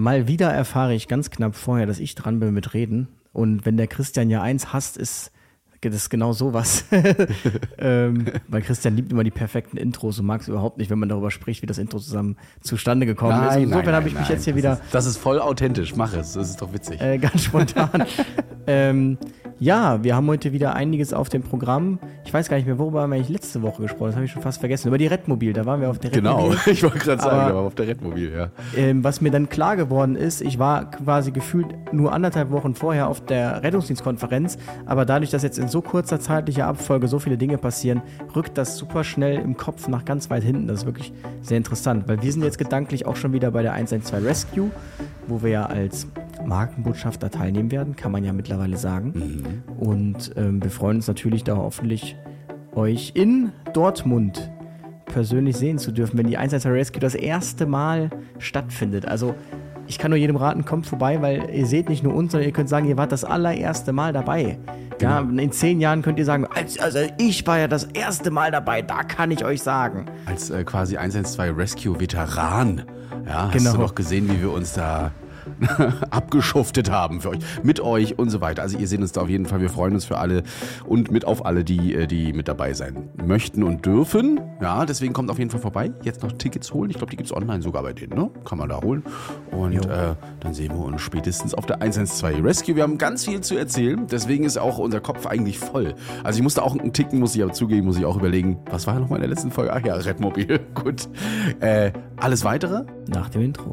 Mal wieder erfahre ich ganz knapp vorher, dass ich dran bin mit Reden. Und wenn der Christian ja eins hasst, ist das genau sowas. Weil Christian liebt immer die perfekten Intros und mag es überhaupt nicht, wenn man darüber spricht, wie das Intro zusammen zustande gekommen ist. Und insofern habe ich mich jetzt hier wieder... Das ist voll authentisch, mach es, das ist doch witzig. Ganz spontan. Ja, wir haben heute wieder einiges auf dem Programm. Ich weiß gar nicht mehr, worüber haben wir eigentlich letzte Woche gesprochen, das habe ich schon fast vergessen. Über die Rettmobil, da waren wir auf der Rettmobil. Genau, ich wollte gerade sagen, da waren wir auf der Rettmobil, ja. Was mir dann klar geworden ist, ich war quasi gefühlt nur 1,5 Wochen vorher auf der Rettungsdienstkonferenz, aber dadurch, dass jetzt in so kurzer zeitlicher Abfolge so viele Dinge passieren, rückt das super schnell im Kopf nach ganz weit hinten. Das ist wirklich sehr interessant, weil wir sind jetzt gedanklich auch schon wieder bei der 112 Rescue, wo wir ja als Markenbotschafter teilnehmen werden, kann man ja mittlerweile sagen. Mhm. Und wir freuen uns natürlich, da hoffentlich euch in Dortmund persönlich sehen zu dürfen, wenn die 112 Rescue das erste Mal stattfindet. Also ich kann nur jedem raten, kommt vorbei, weil ihr seht nicht nur uns, sondern ihr könnt sagen, ihr wart das allererste Mal dabei. Ja, in 10 Jahren könnt ihr sagen, also ich war ja das erste Mal dabei, da kann ich euch sagen. Als quasi 112 Rescue Veteran, ja, genau. Hast du noch gesehen, wie wir uns da abgeschuftet haben für euch, mit euch und so weiter. Also ihr seht uns da auf jeden Fall. Wir freuen uns für alle und mit auf alle, die mit dabei sein möchten und dürfen. Ja, deswegen kommt auf jeden Fall vorbei. Jetzt noch Tickets holen. Ich glaube, die gibt es online sogar bei denen, ne? Kann man da holen. Und dann sehen wir uns spätestens auf der 112 Rescue. Wir haben ganz viel zu erzählen. Deswegen ist auch unser Kopf eigentlich voll. Also ich musste auch einen Ticken, muss ich aber zugeben, muss ich auch überlegen, was war nochmal in der letzten Folge? Ach ja, Rettmobil. Gut. Alles Weitere nach dem Intro.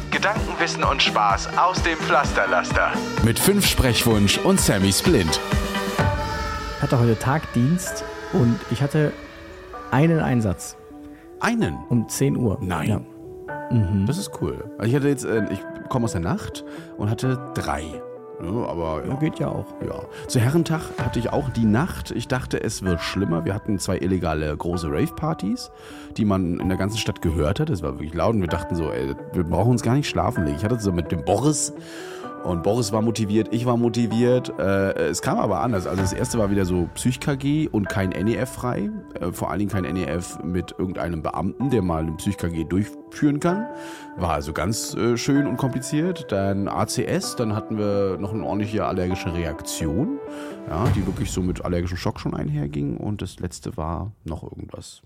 Gedanken, Wissen und Spaß aus dem Pflasterlaster. Mit 5 Sprechwunsch und Samy Splint. Ich hatte heute Tagdienst und ich hatte einen Einsatz. Einen? Um 10 Uhr. Nein. Ja. Mhm. Das ist cool. Also ich hatte jetzt, ich komme aus der Nacht und hatte 3. Ja, aber ja. Geht ja auch. Ja. Zu Herrentag hatte ich auch die Nacht. Ich dachte, es wird schlimmer. Wir hatten 2 illegale große Rave-Partys, die man in der ganzen Stadt gehört hat. Das war wirklich laut und wir dachten so, ey, wir brauchen uns gar nicht schlafen legen. Ich hatte so mit dem Boris und Boris war motiviert, ich war motiviert. Es kam aber anders. Also das erste war wieder so Psych-KG und kein NEF frei. Vor allen Dingen kein NEF mit irgendeinem Beamten, der mal ein Psych-KG durchführen kann. War also ganz schön und kompliziert. Dann ACS, dann hatten wir noch eine ordentliche allergische Reaktion, ja, die wirklich so mit allergischem Schock schon einherging. Und das letzte war noch irgendwas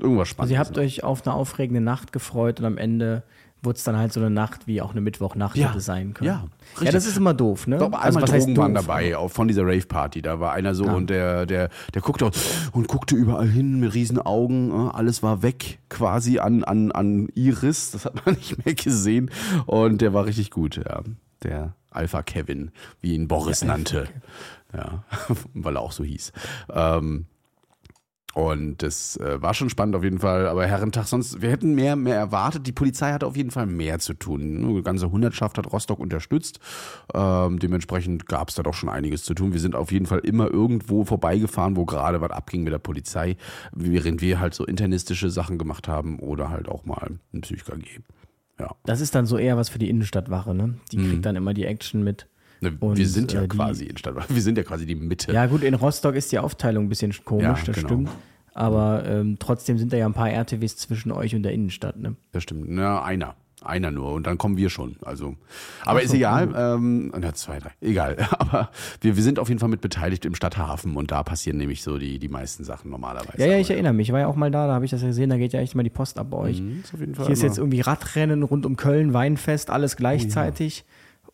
Spannendes. Also ihr habt euch auf eine aufregende Nacht gefreut und am Ende wurde es dann halt so eine Nacht, wie auch eine Mittwochnacht hätte sein können. Ja, richtig. Ja, das ist immer doof, ne? Doch, also was Drogen waren dabei, auch von dieser Rave-Party. Da war einer so und der guckte auch und guckte überall hin mit riesen Augen. Alles war weg quasi an Iris. Das hat man nicht mehr gesehen. Und der war richtig gut, ja. Der Alpha Kevin, wie ihn Boris nannte. Ja, weil er auch so hieß. Und das war schon spannend auf jeden Fall, aber Herrentag sonst, wir hätten mehr erwartet, die Polizei hatte auf jeden Fall mehr zu tun. Eine ganze Hundertschaft hat Rostock unterstützt, dementsprechend gab es da doch schon einiges zu tun. Wir sind auf jeden Fall immer irgendwo vorbeigefahren, wo gerade was abging mit der Polizei, während wir halt so internistische Sachen gemacht haben oder halt auch mal ein Psych-KG. Ja. Das ist dann so eher was für die Innenstadtwache, ne? Die kriegt dann immer die Action mit. Wir sind ja quasi Innenstadtwache. Wir sind ja quasi die Mitte. Ja gut, in Rostock ist die Aufteilung ein bisschen komisch, ja, das stimmt. Aber trotzdem sind da ja ein paar RTWs zwischen euch und der Innenstadt, ne? Das stimmt. Na, einer nur und dann kommen wir schon. Also, aber ist egal. Zwei, drei. Egal. Aber wir sind auf jeden Fall mit beteiligt im Stadthafen und da passieren nämlich so die meisten Sachen normalerweise. Ja, ich erinnere mich. Ich war ja auch mal da habe ich das ja gesehen. Da geht ja echt immer die Post ab bei euch. Ist auf jeden Fall Hier immer. Ist jetzt irgendwie Radrennen rund um Köln, Weinfest, alles gleichzeitig.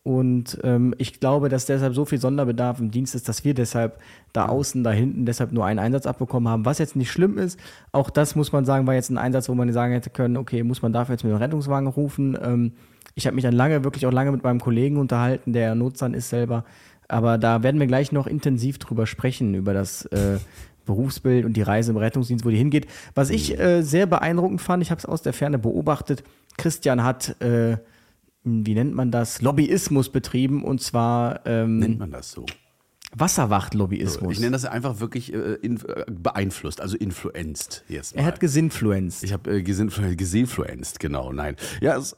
Und ich glaube, dass deshalb so viel Sonderbedarf im Dienst ist, dass wir deshalb da außen, da hinten deshalb nur einen Einsatz abbekommen haben, was jetzt nicht schlimm ist. Auch das, muss man sagen, war jetzt ein Einsatz, wo man sagen hätte können, okay, muss man dafür jetzt mit dem Rettungswagen rufen. Ich habe mich dann wirklich auch lange mit meinem Kollegen unterhalten, der Notstand ist selber. Aber da werden wir gleich noch intensiv drüber sprechen, über das Berufsbild und die Reise im Rettungsdienst, wo die hingeht. Was ich sehr beeindruckend fand, ich habe es aus der Ferne beobachtet, Christian hat... Lobbyismus betrieben, und zwar... nennt man das so? Wasserwacht-Lobbyismus. Ich nenne das einfach wirklich beeinflusst, also influenced jetzt mal. Er hat gesinfluenced. Ich habe gesinfluenced, genau, nein. Ja, es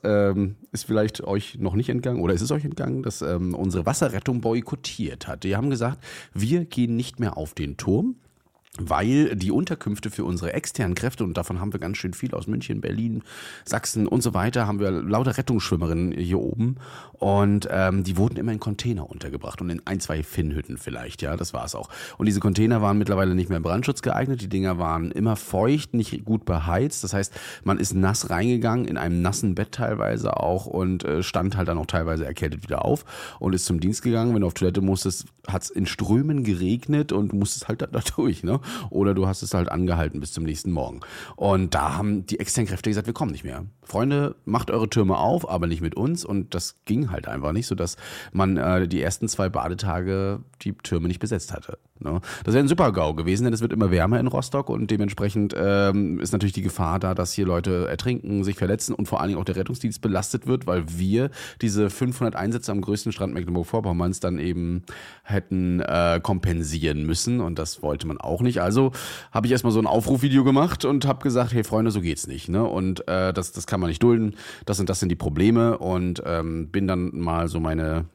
ist vielleicht euch noch nicht entgangen, oder ist es euch entgangen, dass unsere Wasserrettung boykottiert hat. Die haben gesagt, wir gehen nicht mehr auf den Turm, weil die Unterkünfte für unsere externen Kräfte, und davon haben wir ganz schön viel aus München, Berlin, Sachsen und so weiter, haben wir lauter Rettungsschwimmerinnen hier oben, und die wurden immer in Container untergebracht und in 1-2 Finnhütten vielleicht, ja, das war es auch. Und diese Container waren mittlerweile nicht mehr im Brandschutz geeignet, die Dinger waren immer feucht, nicht gut beheizt, das heißt, man ist nass reingegangen, in einem nassen Bett teilweise auch, und stand halt dann auch teilweise erkältet wieder auf und ist zum Dienst gegangen. Wenn du auf Toilette musstest, hat es in Strömen geregnet und musstest halt da durch, ne? Oder du hast es halt angehalten bis zum nächsten Morgen. Und da haben die externen Kräfte gesagt, wir kommen nicht mehr. Freunde, macht eure Türme auf, aber nicht mit uns. Und das ging halt einfach nicht, sodass man die ersten 2 Badetage die Türme nicht besetzt hatte. Ne? Das wäre ein Super-GAU gewesen, denn es wird immer wärmer in Rostock, und dementsprechend ist natürlich die Gefahr da, dass hier Leute ertrinken, sich verletzen und vor allen Dingen auch der Rettungsdienst belastet wird, weil wir diese 500 Einsätze am größten Strand Mecklenburg-Vorpommerns dann eben hätten kompensieren müssen, und das wollte man auch nicht. Also habe ich erstmal so ein Aufrufvideo gemacht und habe gesagt, hey Freunde, so geht's nicht. Ne? Und das kann man nicht dulden. Das sind die Probleme, und bin dann mal so meine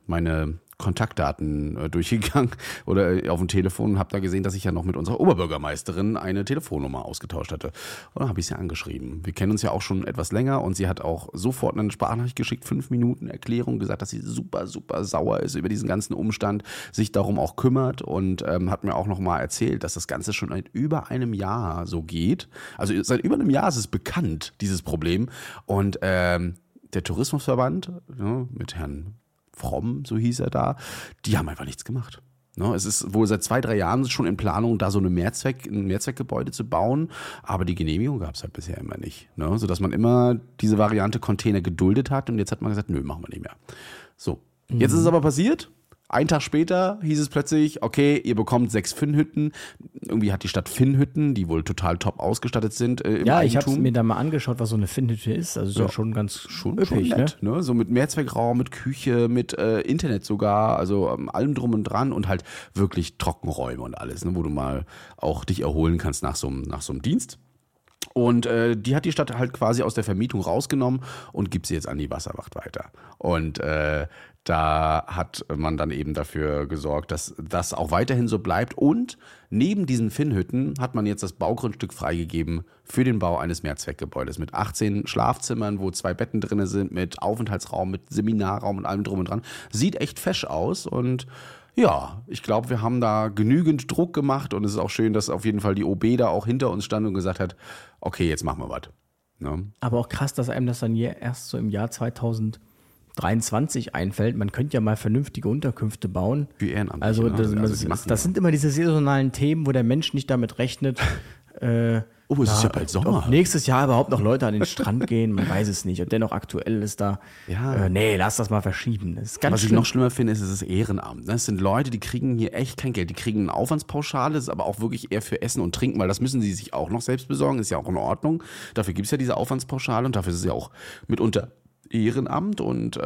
Kontaktdaten durchgegangen oder auf dem Telefon und habe da gesehen, dass ich ja noch mit unserer Oberbürgermeisterin eine Telefonnummer ausgetauscht hatte. Und dann habe ich sie angeschrieben. Wir kennen uns ja auch schon etwas länger, und sie hat auch sofort eine Sprachnachricht geschickt, 5 Minuten Erklärung, gesagt, dass sie super, super sauer ist über diesen ganzen Umstand, sich darum auch kümmert, und hat mir auch nochmal erzählt, dass das Ganze schon seit über einem Jahr so geht. Also seit über einem Jahr ist es bekannt, dieses Problem. Und der Tourismusverband, ja, mit Herrn Fromm, so hieß er da, die haben einfach nichts gemacht. Ne? Es ist wohl seit 2-3 Jahren schon in Planung, da so ein Mehrzweckgebäude zu bauen, aber die Genehmigung gab es halt bisher immer nicht. Ne? Sodass man immer diese Variante Container geduldet hat, und jetzt hat man gesagt, nö, machen wir nicht mehr. So, jetzt ist es aber passiert. Einen Tag später hieß es plötzlich, okay, ihr bekommt 6 Finnhütten. Irgendwie hat die Stadt Finnhütten, die wohl total top ausgestattet sind, im Eigentum. Ich habe mir da mal angeschaut, was so eine Finnhütte ist. Also ja, schon ganz üppig, nett, ne? So mit Mehrzweckraum, mit Küche, mit Internet sogar, also allem drum und dran, und halt wirklich Trockenräume und alles, ne? Wo du mal auch dich erholen kannst nach so einem Dienst. Und die hat die Stadt halt quasi aus der Vermietung rausgenommen und gibt sie jetzt an die Wasserwacht weiter. Und da hat man dann eben dafür gesorgt, dass das auch weiterhin so bleibt. Und neben diesen Finnhütten hat man jetzt das Baugrundstück freigegeben für den Bau eines Mehrzweckgebäudes mit 18 Schlafzimmern, wo 2 Betten drin sind, mit Aufenthaltsraum, mit Seminarraum und allem drum und dran. Sieht echt fesch aus, und ja, ich glaube, wir haben da genügend Druck gemacht, und es ist auch schön, dass auf jeden Fall die OB da auch hinter uns stand und gesagt hat, okay, jetzt machen wir was. Ne? Aber auch krass, dass einem das dann hier erst so im Jahr 2023 einfällt. Man könnte ja mal vernünftige Unterkünfte bauen. Wie ehrenamtlich. Also das sind immer diese saisonalen Themen, wo der Mensch nicht damit rechnet. Es ist ja bald Sommer. Nächstes Jahr überhaupt noch Leute an den Strand gehen, man weiß es nicht. Und dennoch aktuell ist da, lass das mal verschieben. Das ist ganz schlimm. Was ich noch schlimmer finde, ist, es ist Ehrenamt. Das sind Leute, die kriegen hier echt kein Geld. Die kriegen eine Aufwandspauschale, das ist aber auch wirklich eher für Essen und Trinken, weil das müssen sie sich auch noch selbst besorgen, ist ja auch in Ordnung. Dafür gibt es ja diese Aufwandspauschale, und dafür ist es ja auch mitunter Ehrenamt, und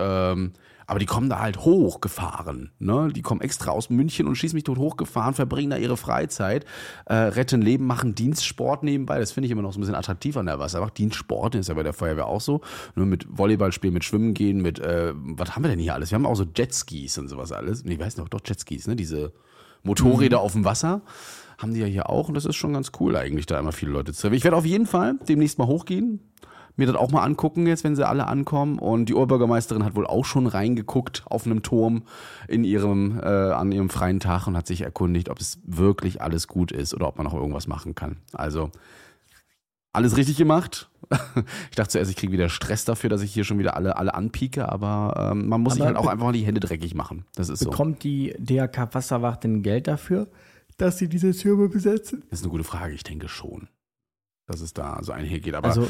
aber die kommen da halt hochgefahren, ne? Die kommen extra aus München und schießen mich tot hochgefahren, verbringen da ihre Freizeit, retten Leben, machen Dienstsport nebenbei. Das finde ich immer noch so ein bisschen attraktiv an der Wasserwacht. Dienstsport ist ja bei der Feuerwehr auch so. Nur mit Volleyball spielen, mit Schwimmen gehen, mit, was haben wir denn hier alles? Wir haben auch so Jetskis und sowas alles. Ich weiß noch, doch Jetskis, ne? Diese Motorräder auf dem Wasser. Haben die ja hier auch, und das ist schon ganz cool eigentlich, da immer viele Leute zu treffen. Ich werde auf jeden Fall demnächst mal hochgehen. Mir das auch mal angucken jetzt, wenn sie alle ankommen. Und die Oberbürgermeisterin hat wohl auch schon reingeguckt auf einem Turm in ihrem, an ihrem freien Tag, und hat sich erkundigt, ob es wirklich alles gut ist oder ob man noch irgendwas machen kann. Also alles richtig gemacht. Ich dachte zuerst, ich kriege wieder Stress dafür, dass ich hier schon wieder alle anpieke, aber man muss sich halt auch einfach die Hände dreckig machen. Das ist so. Bekommt die DRK-Wasserwacht denn Geld dafür, dass sie diese Türme besetzen? Das ist eine gute Frage, ich denke schon, dass es da so einhergeht. Aber also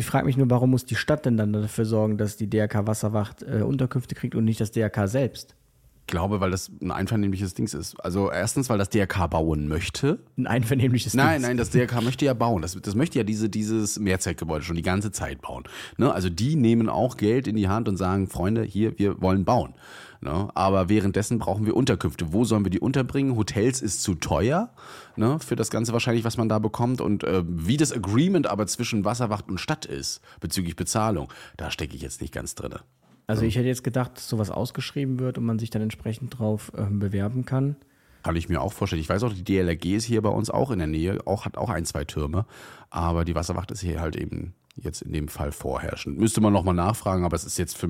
ich frage mich nur, warum muss die Stadt denn dann dafür sorgen, dass die DRK-Wasserwacht Unterkünfte kriegt und nicht das DRK selbst? Ich glaube, weil das ein einvernehmliches Ding ist. Also erstens, weil das DRK bauen möchte. Ein einvernehmliches Ding? Nein, das DRK möchte ja bauen. Das möchte ja dieses Mehrzweckgebäude schon die ganze Zeit bauen. Ne? Also die nehmen auch Geld in die Hand und sagen, Freunde, hier, wir wollen bauen. Ne? Aber währenddessen brauchen wir Unterkünfte. Wo sollen wir die unterbringen? Hotels ist zu teuer, ne? Für das Ganze wahrscheinlich, was man da bekommt. Und wie das Agreement aber zwischen Wasserwacht und Stadt ist bezüglich Bezahlung, da stecke ich jetzt nicht ganz drin. Also ich hätte jetzt gedacht, dass sowas ausgeschrieben wird und man sich dann entsprechend drauf bewerben kann. Kann ich mir auch vorstellen. Ich weiß auch, die DLRG ist hier bei uns auch in der Nähe, hat auch 1-2 Türme. Aber die Wasserwacht ist hier halt eben jetzt in dem Fall vorherrschend. Müsste man nochmal nachfragen, aber es ist jetzt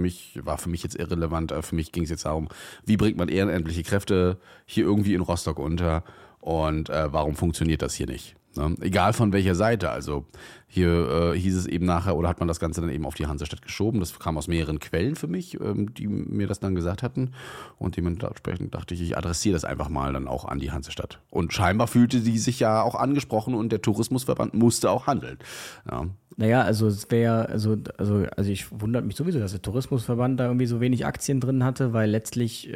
war für mich jetzt irrelevant. Für mich ging es jetzt darum, wie bringt man ehrenamtliche Kräfte hier irgendwie in Rostock unter und warum funktioniert das hier nicht? Ne? Egal von welcher Seite, also hier hieß es eben nachher oder hat man das Ganze dann eben auf die Hansestadt geschoben, das kam aus mehreren Quellen für mich, die mir das dann gesagt hatten und dementsprechend dachte ich adressiere das einfach mal dann auch an die Hansestadt und scheinbar fühlte sie sich ja auch angesprochen und der Tourismusverband musste auch handeln. Ja. Naja, also es wäre, also ich wundert mich sowieso, dass der Tourismusverband da irgendwie so wenig Aktien drin hatte, weil letztlich...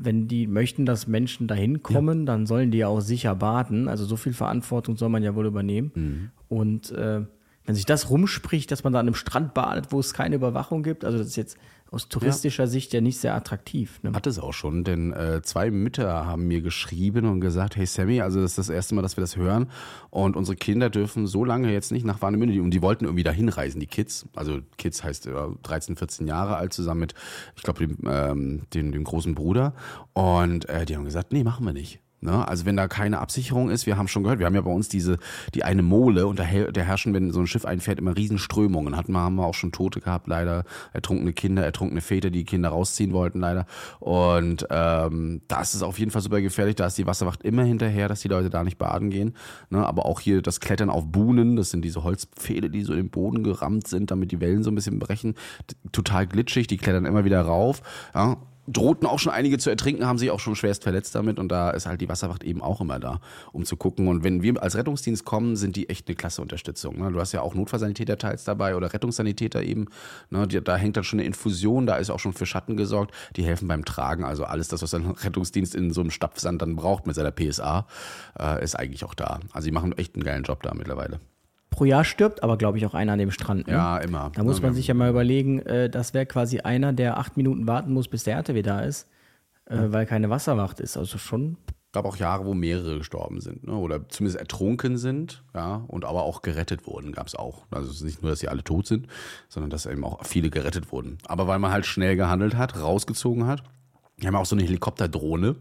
Wenn die möchten, dass Menschen da hinkommen, dann sollen die ja auch sicher baden. Also so viel Verantwortung soll man ja wohl übernehmen. Mhm. Und wenn sich das rumspricht, dass man da an einem Strand badet, wo es keine Überwachung gibt, also das ist jetzt aus touristischer Sicht ja nicht sehr attraktiv. Ne? Hat es auch schon, denn zwei Mütter haben mir geschrieben und gesagt, hey Samy, also das ist das erste Mal, dass wir das hören und unsere Kinder dürfen so lange jetzt nicht nach Warnemünde, und die wollten irgendwie da hinreisen, die Kids, also Kids heißt 13, 14 Jahre alt, zusammen mit, ich glaube, dem großen Bruder und die haben gesagt, nee, machen wir nicht. Ne? Also wenn da keine Absicherung ist, wir haben schon gehört, wir haben ja bei uns die eine Mole und da herrschen, wenn so ein Schiff einfährt, immer Riesenströmungen. Haben wir auch schon Tote gehabt, leider, ertrunkene Kinder, ertrunkene Väter, die Kinder rausziehen wollten, leider. Und das ist auf jeden Fall super gefährlich, da ist die Wasserwacht immer hinterher, dass die Leute da nicht baden gehen. Ne? Aber auch hier das Klettern auf Buhnen, das sind diese Holzpfähle, die so in den Boden gerammt sind, damit die Wellen so ein bisschen brechen. Total glitschig, die klettern immer wieder rauf. Ja? Drohten auch schon einige zu ertrinken, haben sich auch schon schwerst verletzt damit und da ist halt die Wasserwacht eben auch immer da, um zu gucken. Und wenn wir als Rettungsdienst kommen, sind die echt eine klasse Unterstützung. Ne? Du hast ja auch Notfallsanitäter teils dabei oder Rettungssanitäter eben. Ne? Da hängt dann schon eine Infusion, da ist auch schon für Schatten gesorgt. Die helfen beim Tragen, also alles das, was ein Rettungsdienst in so einem Stapfsand dann braucht mit seiner PSA, ist eigentlich auch da. Also die machen echt einen geilen Job da mittlerweile. Pro Jahr stirbt aber, glaube ich, auch einer an dem Strand. Ne? Ja, immer. Da muss man sich ja mal überlegen, das wäre quasi einer, der 8 Minuten warten muss, bis der RTW da ist, weil keine Wasserwacht ist. Also schon. Es gab auch Jahre, wo mehrere gestorben sind, ne? Oder zumindest ertrunken sind, ja, und aber auch gerettet wurden, gab es auch. Also es ist nicht nur, dass sie alle tot sind, sondern dass eben auch viele gerettet wurden. Aber weil man halt schnell gehandelt hat, rausgezogen hat. Die haben auch so eine Helikopterdrohne,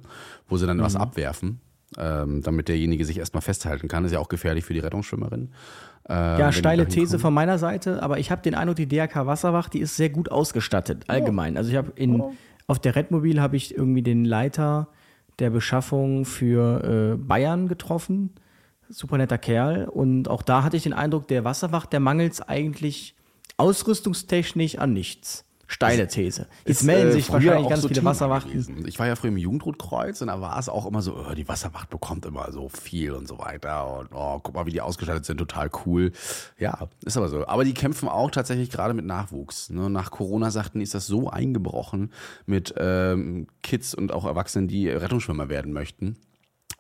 wo sie dann was abwerfen, damit derjenige sich erstmal festhalten kann. Ist ja auch gefährlich für die Rettungsschwimmerin. Ja, steile These von meiner Seite, aber ich habe den Eindruck, die DRK-Wasserwacht, die ist sehr gut ausgestattet, allgemein. Also ich habe auf der Rettmobil habe ich irgendwie den Leiter der Beschaffung für Bayern getroffen, super netter Kerl, und auch da hatte ich den Eindruck, der Wasserwacht, der mangelt's eigentlich ausrüstungstechnisch an nichts. Steile These. Jetzt melden sich wahrscheinlich ganz so viele Wasserwachten. Gewesen. Ich war ja früher im Jugendratkreuz und da war es auch immer so, die Wasserwacht bekommt immer so viel und so weiter und guck mal, wie die ausgestattet sind, total cool. Ja, ist aber so. Aber die kämpfen auch tatsächlich gerade mit Nachwuchs. Ne? Nach Corona sagten, ist das so eingebrochen mit Kids und auch Erwachsenen, die Rettungsschwimmer werden möchten.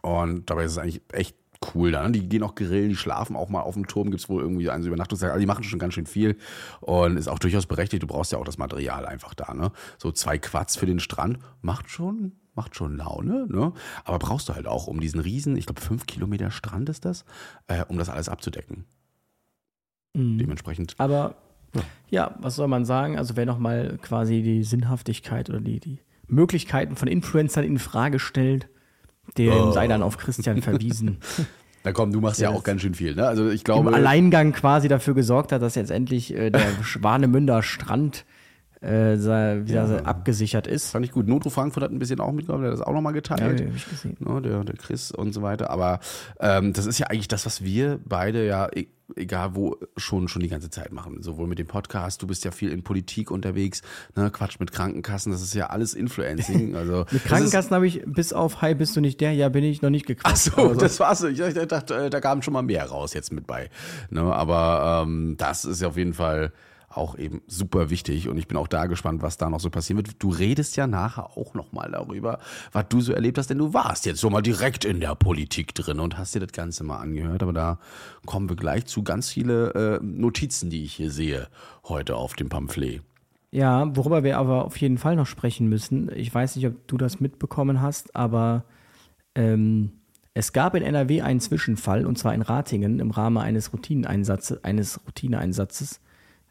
Und dabei ist es eigentlich echt cool dann. Die gehen auch grillen, die schlafen auch mal auf dem Turm, gibt es wohl irgendwie einen Übernachtungstag. Also die machen schon ganz schön viel und ist auch durchaus berechtigt. Du brauchst ja auch das Material einfach da, ne? So 2 Quads für den Strand macht schon Laune, ne? Aber brauchst du halt auch, um diesen riesen, ich glaube 5 Kilometer Strand ist das, um das alles abzudecken. Mhm. Dementsprechend. Aber ja, was soll man sagen? Also wer nochmal quasi die Sinnhaftigkeit oder die Möglichkeiten von Influencern in Frage stellt, dem sei dann auf Christian verwiesen. Na komm, du machst ja auch ganz schön viel, ne? Also ich glaube, im Alleingang quasi dafür gesorgt hat, dass jetzt endlich der Warnemünder Strand abgesichert ist. Fand ich gut. Notruf Frankfurt hat ein bisschen auch mitgenommen, der hat das auch nochmal geteilt. Ja, ich gesehen. Ne, der Chris und so weiter. Aber das ist ja eigentlich das, was wir beide ja, egal wo, schon die ganze Zeit machen. Sowohl mit dem Podcast, du bist ja viel in Politik unterwegs, ne? Quatsch mit Krankenkassen, das ist ja alles Influencing. Also, mit Krankenkassen habe ich bis auf Hi, bist du nicht der? Ja, bin ich noch nicht gequatscht. Ach so, das war's. Ich dachte, da kamen schon mal mehr raus jetzt mit bei. Ne? Aber das ist ja auf jeden Fall auch eben super wichtig und ich bin auch da gespannt, was da noch so passieren wird. Du redest ja nachher auch nochmal darüber, was du so erlebt hast, denn du warst jetzt so mal direkt in der Politik drin und hast dir das Ganze mal angehört, aber da kommen wir gleich zu. Ganz viele Notizen, die ich hier sehe heute auf dem Pamphlet. Ja, worüber wir aber auf jeden Fall noch sprechen müssen. Ich weiß nicht, ob du das mitbekommen hast, aber es gab in NRW einen Zwischenfall, und zwar in Ratingen im Rahmen eines Routineeinsatzes.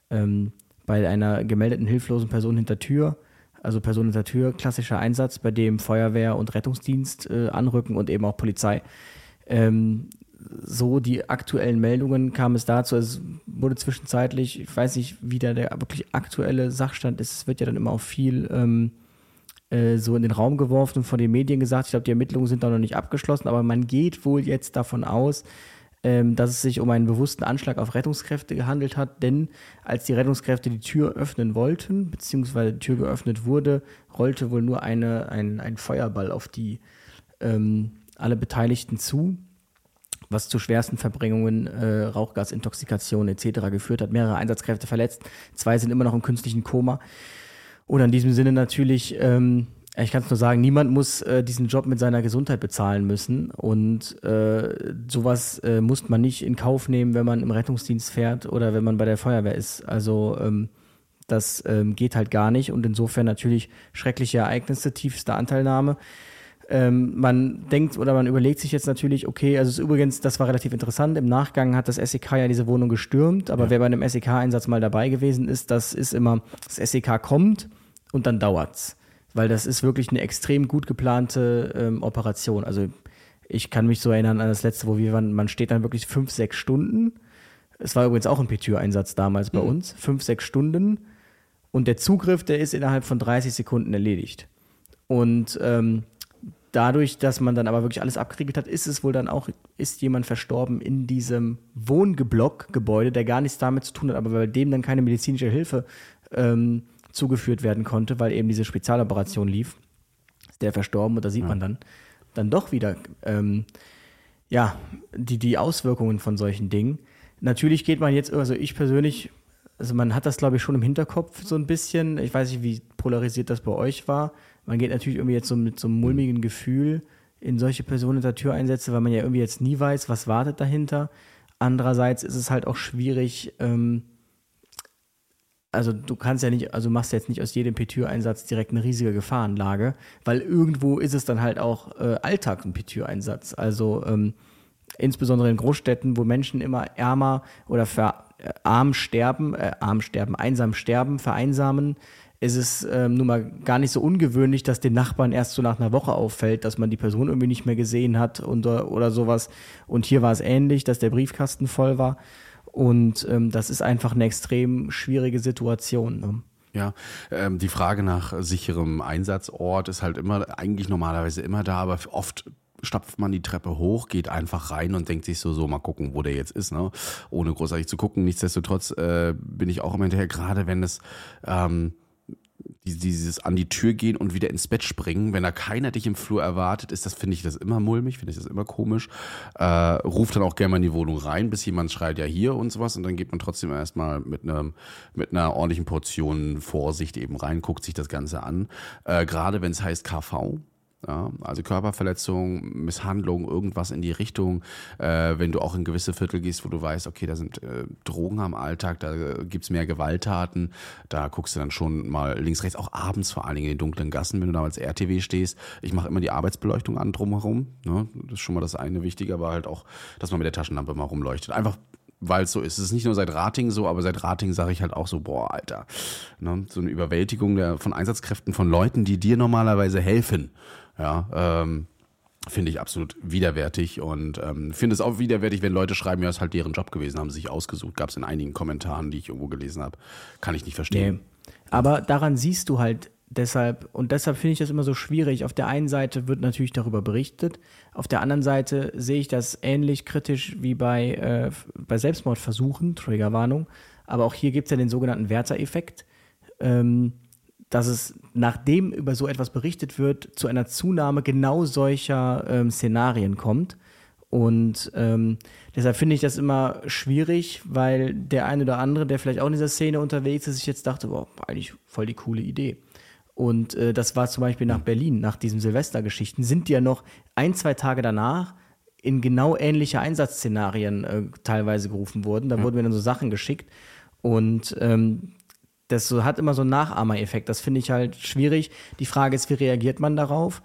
Bei einer gemeldeten hilflosen Person hinter Tür, klassischer Einsatz, bei dem Feuerwehr und Rettungsdienst anrücken und eben auch Polizei. So die aktuellen Meldungen kam es dazu, es wurde zwischenzeitlich, ich weiß nicht, wie der wirklich aktuelle Sachstand ist, es wird ja dann immer auch viel so in den Raum geworfen und von den Medien gesagt, ich glaube, die Ermittlungen sind da noch nicht abgeschlossen, aber man geht wohl jetzt davon aus, dass es sich um einen bewussten Anschlag auf Rettungskräfte gehandelt hat, denn als die Rettungskräfte die Tür öffnen wollten, beziehungsweise die Tür geöffnet wurde, rollte wohl nur ein Feuerball auf die alle Beteiligten zu, was zu schwersten Verbrennungen, Rauchgasintoxikation etc. geführt hat, mehrere Einsatzkräfte verletzt, 2 sind immer noch im künstlichen Koma. Und in diesem Sinne natürlich, ich kann es nur sagen, niemand muss diesen Job mit seiner Gesundheit bezahlen müssen und sowas muss man nicht in Kauf nehmen, wenn man im Rettungsdienst fährt oder wenn man bei der Feuerwehr ist. Also das geht halt gar nicht und insofern natürlich schreckliche Ereignisse, tiefste Anteilnahme. Man denkt oder man überlegt sich jetzt natürlich, okay, also es ist übrigens, das war relativ interessant, im Nachgang hat das SEK ja diese Wohnung gestürmt, aber wer bei einem SEK-Einsatz mal dabei gewesen ist, das ist immer, das SEK kommt und dann dauert's. Weil das ist wirklich eine extrem gut geplante Operation. Also ich kann mich so erinnern an das letzte, wo wir waren, man steht dann wirklich 5-6 Stunden. Es war übrigens auch ein Petür-Einsatz damals bei uns. 5-6 Stunden. Und der Zugriff, der ist innerhalb von 30 Sekunden erledigt. Und dadurch, dass man dann aber wirklich alles abgeriegelt hat, ist jemand verstorben in diesem Wohngeblock-Gebäude, der gar nichts damit zu tun hat, aber bei dem dann keine medizinische Hilfe zugeführt werden konnte, weil eben diese Spezialoperation lief, ist der verstorben und da sieht man dann doch wieder die Auswirkungen von solchen Dingen. Natürlich geht man jetzt, also ich persönlich, also man hat das glaube ich schon im Hinterkopf so ein bisschen, ich weiß nicht, wie polarisiert das bei euch war, man geht natürlich irgendwie jetzt so mit so einem mulmigen Gefühl in solche Personen hinter Türeinsätze, weil man ja irgendwie jetzt nie weiß, was wartet dahinter. Andererseits ist es halt auch schwierig, also du kannst ja nicht, also machst jetzt nicht aus jedem Petür-Einsatz direkt eine riesige Gefahrenlage, weil irgendwo ist es dann halt auch Alltag ein Petür-Einsatz. Also insbesondere in Großstädten, wo Menschen immer ärmer oder einsam sterben, vereinsamen, ist es nun mal gar nicht so ungewöhnlich, dass den Nachbarn erst so nach einer Woche auffällt, dass man die Person irgendwie nicht mehr gesehen hat oder sowas. Und hier war es ähnlich, dass der Briefkasten voll war. Und das ist einfach eine extrem schwierige Situation. Ne? Ja, die Frage nach sicherem Einsatzort ist halt normalerweise immer da, aber oft stapft man die Treppe hoch, geht einfach rein und denkt sich so, mal gucken, wo der jetzt ist, ne? Ohne großartig zu gucken. Nichtsdestotrotz bin ich auch immer hinterher, gerade wenn es dieses an die Tür gehen und wieder ins Bett springen, wenn da keiner dich im Flur erwartet, finde ich das immer mulmig, finde ich das immer komisch. Ruf dann auch gerne mal in die Wohnung rein, bis jemand schreit ja hier und sowas und dann geht man trotzdem erstmal mit einer ordentlichen Portion Vorsicht eben rein, guckt sich das Ganze an. Gerade wenn es heißt KV, ja, also Körperverletzung, Misshandlung, irgendwas in die Richtung, wenn du auch in gewisse Viertel gehst, wo du weißt, okay, da sind Drogen am Alltag, da gibt's mehr Gewalttaten, da guckst du dann schon mal links, rechts, auch abends vor allen Dingen in den dunklen Gassen, wenn du da als RTW stehst. Ich mache immer die Arbeitsbeleuchtung an drumherum, ne? Das ist schon mal das eine Wichtige, aber halt auch, dass man mit der Taschenlampe mal rumleuchtet. Einfach, weil es so ist. Es ist nicht nur seit Ratingen so, aber seit Ratingen sage ich halt auch so, boah, Alter, ne? So eine Überwältigung von Einsatzkräften, von Leuten, die dir normalerweise helfen. Ja, finde ich absolut widerwärtig und finde es auch widerwärtig, wenn Leute schreiben, ja, ist halt deren Job gewesen, haben sich ausgesucht, gab es in einigen Kommentaren, die ich irgendwo gelesen habe, kann ich nicht verstehen. Nee. Aber daran siehst du halt deshalb, und deshalb finde ich das immer so schwierig. Auf der einen Seite wird natürlich darüber berichtet, auf der anderen Seite sehe ich das ähnlich kritisch wie bei Selbstmordversuchen, Triggerwarnung. Aber auch hier gibt es ja den sogenannten Werther-Effekt, dass es, nachdem über so etwas berichtet wird, zu einer Zunahme genau solcher Szenarien kommt. Und deshalb finde ich das immer schwierig, weil der eine oder andere, der vielleicht auch in dieser Szene unterwegs ist, sich jetzt dachte, boah, eigentlich voll die coole Idee. Und das war zum Beispiel nach Berlin, nach diesen Silvestergeschichten, sind die ja noch 1-2 Tage danach in genau ähnliche Einsatzszenarien teilweise gerufen worden. Da wurden mir dann so Sachen geschickt. Und das hat immer so einen Nachahmereffekt. Das finde ich halt schwierig. Die Frage ist, wie reagiert man darauf?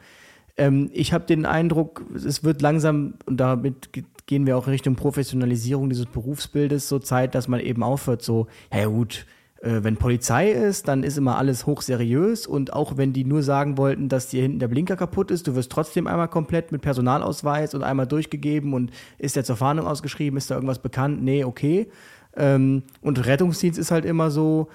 Ich habe den Eindruck, es wird langsam, und damit gehen wir auch in Richtung Professionalisierung dieses Berufsbildes, so Zeit, dass man eben aufhört, so, ja gut, wenn Polizei ist, dann ist immer alles hochseriös, und auch wenn die nur sagen wollten, dass dir hinten der Blinker kaputt ist, du wirst trotzdem einmal komplett mit Personalausweis und einmal durchgegeben und ist der zur Fahndung ausgeschrieben, ist da irgendwas bekannt? Nee, okay. Und Rettungsdienst ist halt immer so,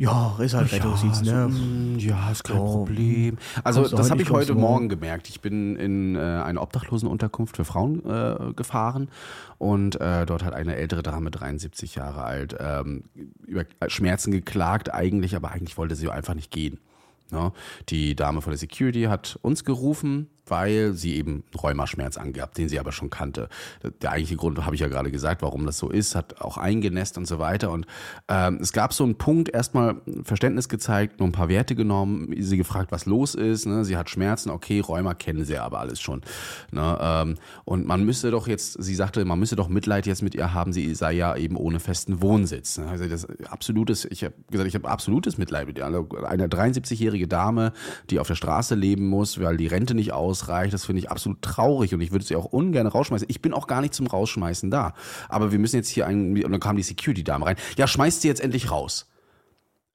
ja, ist halt Rettungsdienst, ne? Ja, ist kein Problem. Also das habe ich heute Morgen gemerkt. Ich bin in eine Obdachlosenunterkunft für Frauen gefahren, und dort hat eine ältere Dame, 73 Jahre alt, über Schmerzen geklagt eigentlich, aber eigentlich wollte sie einfach nicht gehen. Ne? Die Dame von der Security hat uns gerufen, weil sie eben Rheumaschmerz angab, den sie aber schon kannte. Der eigentliche Grund, habe ich ja gerade gesagt, warum das so ist, hat auch eingenässt und so weiter. Und es gab so einen Punkt, erstmal Verständnis gezeigt, nur ein paar Werte genommen, sie gefragt, was los ist. Ne? Sie hat Schmerzen, okay, Rheuma kennen sie aber alles schon. Ne? Und man müsste doch jetzt, sie sagte, man müsste doch Mitleid jetzt mit ihr haben, sie sei ja eben ohne festen Wohnsitz. Ne? Also ich habe gesagt, ich habe absolutes Mitleid mit ihr. Also eine 73-jährige Dame, die auf der Straße leben muss, weil die Rente nicht ausreicht, das finde ich absolut traurig, und ich würde sie auch ungern rausschmeißen. Ich bin auch gar nicht zum Rausschmeißen da. Aber wir müssen jetzt hier und dann kam die Security-Dame rein. Ja, schmeißt sie jetzt endlich raus.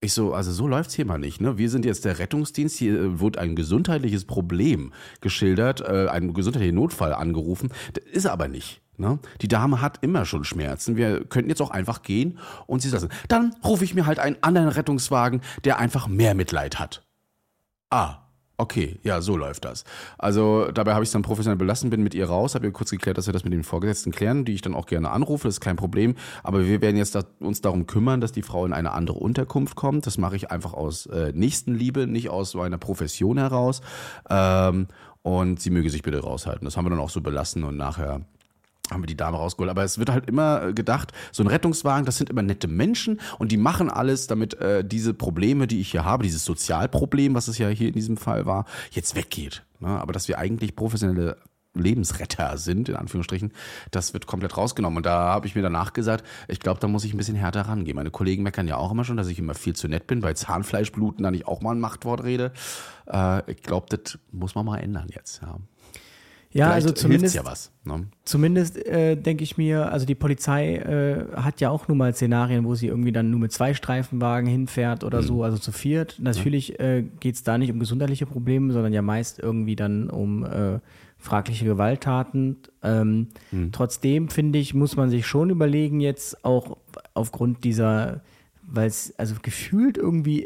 Ich so, also so läuft's hier mal nicht, ne? Wir sind jetzt der Rettungsdienst, hier wird ein gesundheitliches Problem geschildert, ein gesundheitlicher Notfall angerufen. Das ist aber nicht, ne? Die Dame hat immer schon Schmerzen. Wir könnten jetzt auch einfach gehen und sie lassen. Dann rufe ich mir halt einen anderen Rettungswagen, der einfach mehr Mitleid hat. Ah. Okay, ja, so läuft das. Also dabei habe ich es dann professionell belassen, bin mit ihr raus, habe ihr kurz geklärt, dass wir das mit den Vorgesetzten klären, die ich dann auch gerne anrufe, das ist kein Problem. Aber wir werden jetzt uns darum kümmern, dass die Frau in eine andere Unterkunft kommt. Das mache ich einfach aus Nächstenliebe, nicht aus meiner Profession heraus. Und sie möge sich bitte raushalten. Das haben wir dann auch so belassen, und nachher haben wir die Dame rausgeholt. Aber es wird halt immer gedacht, so ein Rettungswagen, das sind immer nette Menschen, und die machen alles, damit diese Probleme, die ich hier habe, dieses Sozialproblem, was es ja hier in diesem Fall war, jetzt weggeht. Ne? Aber dass wir eigentlich professionelle Lebensretter sind, in Anführungsstrichen, das wird komplett rausgenommen. Und da habe ich mir danach gesagt, ich glaube, da muss ich ein bisschen härter rangehen. Meine Kollegen meckern ja auch immer schon, dass ich immer viel zu nett bin. Bei Zahnfleischbluten, da ich auch mal ein Machtwort rede. Ich glaube, das muss man mal ändern jetzt, ja. Ja, vielleicht, also zumindest, ja was, ne? zumindest denke ich mir, also die Polizei hat ja auch nun mal Szenarien, wo sie irgendwie dann nur mit 2 Streifenwagen hinfährt oder so, also zu viert. Natürlich geht es da nicht um gesundheitliche Probleme, sondern ja meist irgendwie dann um fragliche Gewalttaten. Trotzdem, finde ich, muss man sich schon überlegen jetzt, auch aufgrund dieser, weil es also gefühlt irgendwie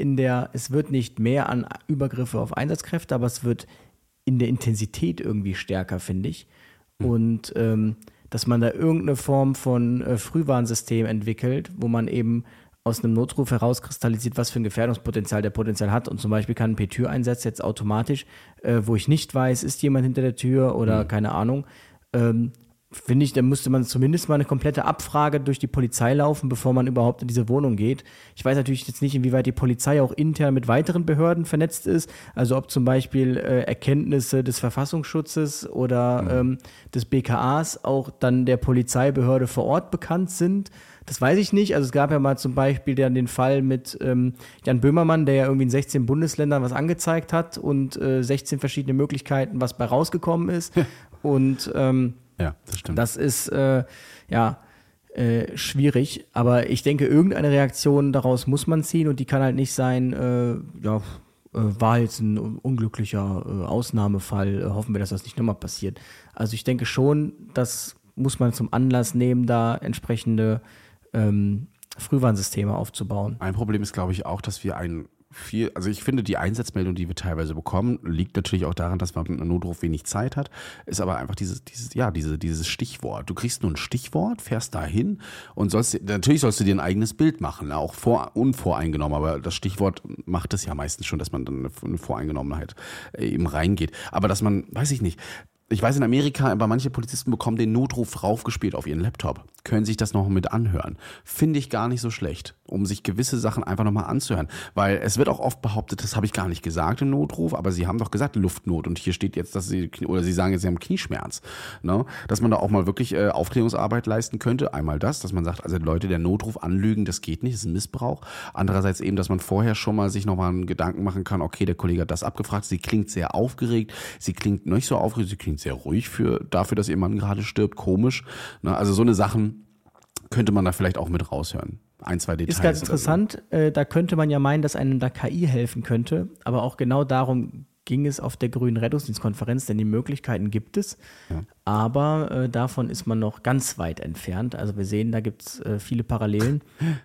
es wird nicht mehr an Übergriffe auf Einsatzkräfte, aber es wird in der Intensität irgendwie stärker, finde ich. Und dass man da irgendeine Form von Frühwarnsystem entwickelt, wo man eben aus einem Notruf herauskristallisiert, was für ein Gefährdungspotenzial der Potenzial hat. Und zum Beispiel kann ein P-Tür-Einsatz jetzt automatisch, wo ich nicht weiß, ist jemand hinter der Tür oder keine Ahnung, finde ich, da müsste man zumindest mal eine komplette Abfrage durch die Polizei laufen, bevor man überhaupt in diese Wohnung geht. Ich weiß natürlich jetzt nicht, inwieweit die Polizei auch intern mit weiteren Behörden vernetzt ist. Also ob zum Beispiel Erkenntnisse des Verfassungsschutzes oder des BKAs auch dann der Polizeibehörde vor Ort bekannt sind. Das weiß ich nicht. Also es gab ja mal zum Beispiel dann den Fall mit Jan Böhmermann, der ja irgendwie in 16 Bundesländern was angezeigt hat und 16 verschiedene Möglichkeiten, was bei rausgekommen ist. Und ja, das stimmt. Das ist schwierig, aber ich denke, irgendeine Reaktion daraus muss man ziehen, und die kann halt nicht sein, war jetzt ein unglücklicher Ausnahmefall, hoffen wir, dass das nicht nochmal passiert. Also ich denke schon, das muss man zum Anlass nehmen, da entsprechende Frühwarnsysteme aufzubauen. Ein Problem ist, glaube ich, auch, dass wir ich finde, die Einsatzmeldung, die wir teilweise bekommen, liegt natürlich auch daran, dass man mit einem Notruf wenig Zeit hat, ist aber einfach dieses Stichwort. Du kriegst nur ein Stichwort, fährst dahin und sollst du dir ein eigenes Bild machen, auch unvoreingenommen, aber das Stichwort macht es ja meistens schon, dass man dann eine Voreingenommenheit eben reingeht. Aber dass man, in Amerika, aber manche Polizisten bekommen den Notruf raufgespielt auf ihren Laptop, können sich das noch mit anhören. Finde ich gar nicht so schlecht, um sich gewisse Sachen einfach nochmal anzuhören. Weil es wird auch oft behauptet, das habe ich gar nicht gesagt im Notruf, aber sie haben doch gesagt Luftnot und hier steht jetzt, dass sie sagen jetzt, sie haben Knieschmerz. Ne? Dass man da auch mal wirklich Aufklärungsarbeit leisten könnte. Einmal das, dass man sagt, also Leute, der Notruf anlügen, das geht nicht, das ist ein Missbrauch. Andererseits eben, dass man vorher schon mal sich nochmal einen Gedanken machen kann, okay, der Kollege hat das abgefragt, sie klingt sehr aufgeregt, sie klingt nicht so aufgeregt, sie klingt sehr ruhig dafür, dass ihr Mann gerade stirbt, komisch. Ne? Also so eine Sachen könnte man da vielleicht auch mit raushören. 1, 2 Details. Ist ganz interessant, da könnte man ja meinen, dass einem da KI helfen könnte, aber auch genau darum ging es auf der Grünen Rettungsdienstkonferenz, denn die Möglichkeiten gibt es, ja. Aber davon ist man noch ganz weit entfernt. Also wir sehen, da gibt es viele Parallelen.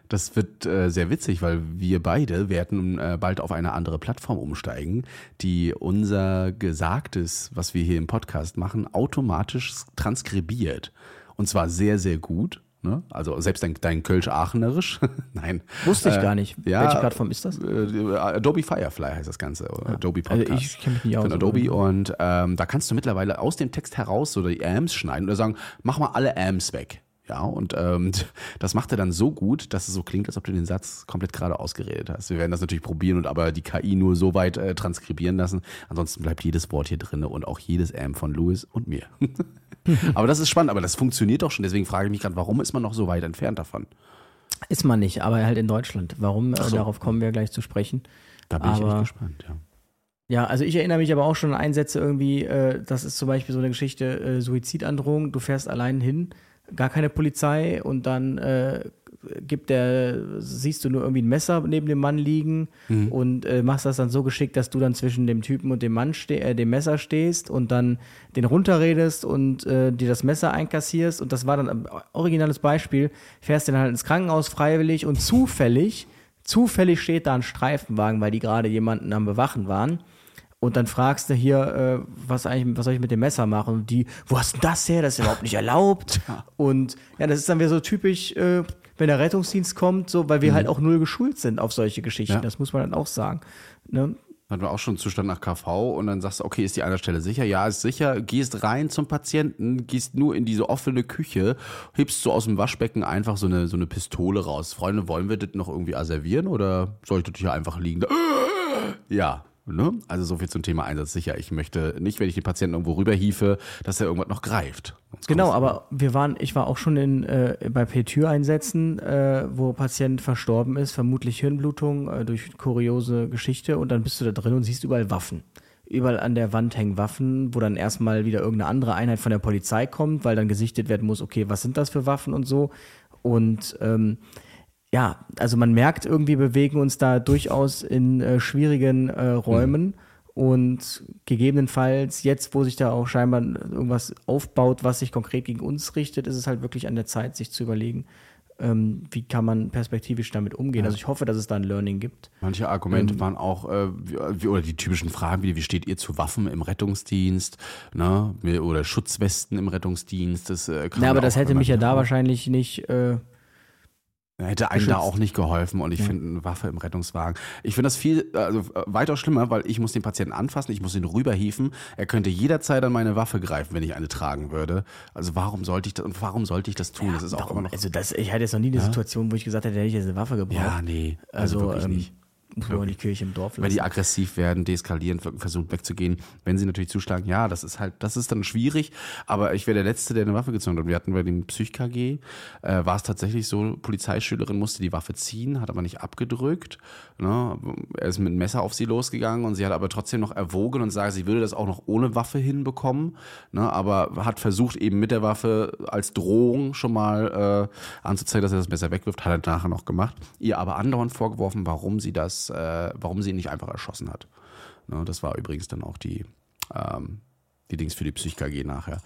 Das wird sehr witzig, weil wir beide werden bald auf eine andere Plattform umsteigen, die unser Gesagtes, was wir hier im Podcast machen, automatisch transkribiert. Und zwar sehr, sehr gut. Ne? Also selbst dein Kölsch-Aachenerisch? Nein. Wusste ich gar nicht. Ja, welche Plattform ist das? Adobe Firefly heißt das Ganze. Ah, Adobe Podcast. Also ich kenne mich nicht aus. Von Adobe. Und da kannst du mittlerweile aus dem Text heraus so die Ams schneiden oder sagen, mach mal alle Ams weg. Ja, und das macht er dann so gut, dass es so klingt, als ob du den Satz komplett gerade ausgeredet hast. Wir werden das natürlich probieren und aber die KI nur so weit transkribieren lassen. Ansonsten bleibt jedes Wort hier drin und auch jedes M von Louis und mir. Aber das ist spannend, aber das funktioniert doch schon. Deswegen frage ich mich gerade, warum ist man noch so weit entfernt davon? Ist man nicht, aber halt in Deutschland. Warum? So. Darauf kommen wir gleich zu sprechen. Da bin ich echt gespannt, ja. Ja, also ich erinnere mich aber auch schon an Einsätze irgendwie, das ist zum Beispiel so eine Geschichte, Suizidandrohung, du fährst allein hin, gar keine Polizei und dann siehst du nur irgendwie ein Messer neben dem Mann liegen und machst das dann so geschickt, dass du dann zwischen dem Typen und dem Mann dem Messer stehst und dann den runterredest und dir das Messer einkassierst und das war dann ein originales Beispiel, fährst den halt ins Krankenhaus freiwillig und zufällig steht da ein Streifenwagen, weil die gerade jemanden am Bewachen waren. Und dann fragst du hier, was soll ich mit dem Messer machen? Und die, wo hast denn das her? Das ist überhaupt nicht erlaubt. Und ja, das ist dann wieder so typisch, wenn der Rettungsdienst kommt, so, weil wir halt auch null geschult sind auf solche Geschichten. Ja. Das muss man dann auch sagen. Ne? Hatten wir auch schon einen Zustand nach KV und dann sagst du, okay, ist die an der Stelle sicher? Ja, ist sicher. Gehst rein zum Patienten, gehst nur in diese offene Küche, hebst so aus dem Waschbecken einfach so eine Pistole raus. Freunde, wollen wir das noch irgendwie asservieren oder soll ich das hier einfach liegen? Ja. Ne? Also so viel zum Thema Einsatz sicher. Ich möchte nicht, wenn ich den Patienten irgendwo rüberhiefe, dass er irgendwas noch greift. Genau, aber ich war auch schon bei Petür-Einsätzen, wo Patient verstorben ist, vermutlich Hirnblutung durch kuriose Geschichte und dann bist du da drin und siehst überall Waffen. Überall an der Wand hängen Waffen, wo dann erstmal wieder irgendeine andere Einheit von der Polizei kommt, weil dann gesichtet werden muss, okay, was sind das für Waffen und so. Und ja, also man merkt irgendwie, bewegen uns da durchaus in schwierigen Räumen und gegebenenfalls jetzt, wo sich da auch scheinbar irgendwas aufbaut, was sich konkret gegen uns richtet, ist es halt wirklich an der Zeit, sich zu überlegen, wie kann man perspektivisch damit umgehen. Ja. Also ich hoffe, dass es da ein Learning gibt. Manche Argumente waren auch, oder die typischen Fragen, wie steht ihr zu Waffen im Rettungsdienst, ne? Oder Schutzwesten im Rettungsdienst. Aber das hätte mich ja da wahrscheinlich nicht... Hätte einem da auch nicht geholfen und ich finde eine Waffe im Rettungswagen. Ich finde das weitaus schlimmer, weil ich muss den Patienten anfassen, ich muss ihn rüberhieven. Er könnte jederzeit an meine Waffe greifen, wenn ich eine tragen würde. Also warum sollte ich das tun? Ja, das ist auch immer noch. Also ich hatte jetzt noch nie eine Situation, wo ich gesagt hätte, hätte ich jetzt eine Waffe gebraucht. Ja, nee. Also wirklich nicht. Muss man die Kirche im Dorf lassen. Wenn die aggressiv werden, deeskalieren, versuchen wegzugehen, wenn sie natürlich zuschlagen, ja, das ist dann schwierig, aber ich wäre der Letzte, der eine Waffe gezogen hat. Und wir hatten bei dem Psych-KG, war es tatsächlich so, Polizeischülerin musste die Waffe ziehen, hat aber nicht abgedrückt, ne? Er ist mit einem Messer auf sie losgegangen und sie hat aber trotzdem noch erwogen und sagt, sie würde das auch noch ohne Waffe hinbekommen, ne? Aber hat versucht eben mit der Waffe als Drohung schon mal anzuzeigen, dass er das Messer wegwirft, hat er nachher noch gemacht, ihr aber andauernd vorgeworfen, warum sie ihn nicht einfach erschossen hat. Ne, das war übrigens dann auch die Dings für die Psych-KG nachher.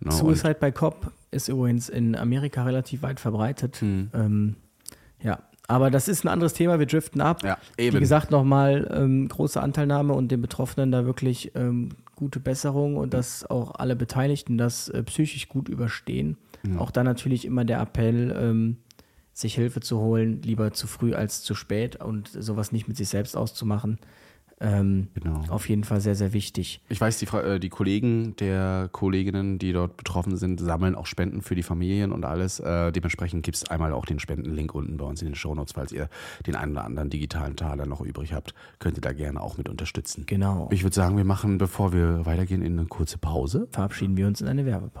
Ne, Suicide by Cop ist übrigens in Amerika relativ weit verbreitet. Ja, aber das ist ein anderes Thema, wir driften ab. Ja, eben. Wie gesagt, nochmal große Anteilnahme und den Betroffenen da wirklich gute Besserung und dass auch alle Beteiligten das psychisch gut überstehen. Mhm. Auch da natürlich immer der Appell, sich Hilfe zu holen, lieber zu früh als zu spät und sowas nicht mit sich selbst auszumachen. Genau. Auf jeden Fall sehr, sehr wichtig. Ich weiß, die Kollegen der Kolleginnen, die dort betroffen sind, sammeln auch Spenden für die Familien und alles. Dementsprechend gibt es einmal auch den Spendenlink unten bei uns in den Shownotes, falls ihr den einen oder anderen digitalen Taler noch übrig habt, könnt ihr da gerne auch mit unterstützen. Genau. Ich würde sagen, wir machen, bevor wir weitergehen, in eine kurze Pause. Verabschieden wir uns in eine Werbepause.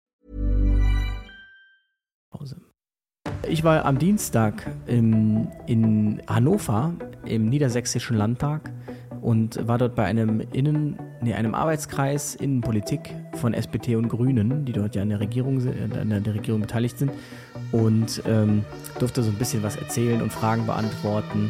Ich war am Dienstag in Hannover im Niedersächsischen Landtag und war dort bei einem Arbeitskreis Innenpolitik von SPD und Grünen, die dort ja an der Regierung beteiligt sind, und durfte so ein bisschen was erzählen und Fragen beantworten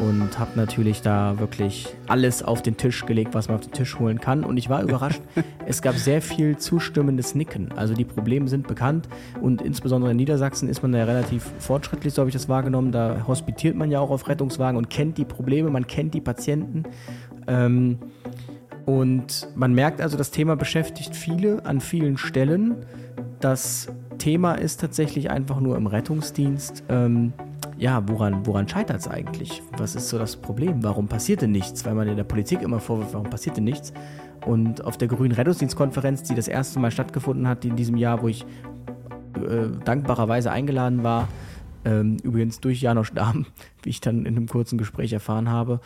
und habe natürlich da wirklich alles auf den Tisch gelegt, was man auf den Tisch holen kann, und ich war überrascht, es gab sehr viel zustimmendes Nicken, also die Probleme sind bekannt und insbesondere in Niedersachsen ist man ja relativ fortschrittlich, so habe ich das wahrgenommen, da hospitiert man ja auch auf Rettungswagen und kennt die Probleme, man kennt die Patienten, und man merkt also, das Thema beschäftigt viele an vielen Stellen, das Thema ist tatsächlich einfach nur im Rettungsdienst, woran scheitert es eigentlich? Was ist so das Problem? Warum passiert denn nichts? Weil man in der Politik immer vorwirft, warum passiert denn nichts? Und auf der Grünen Rettungsdienstkonferenz, die das erste Mal stattgefunden hat in diesem Jahr, wo ich dankbarerweise eingeladen war, übrigens durch Janosch Dahm, wie ich dann in einem kurzen Gespräch erfahren habe,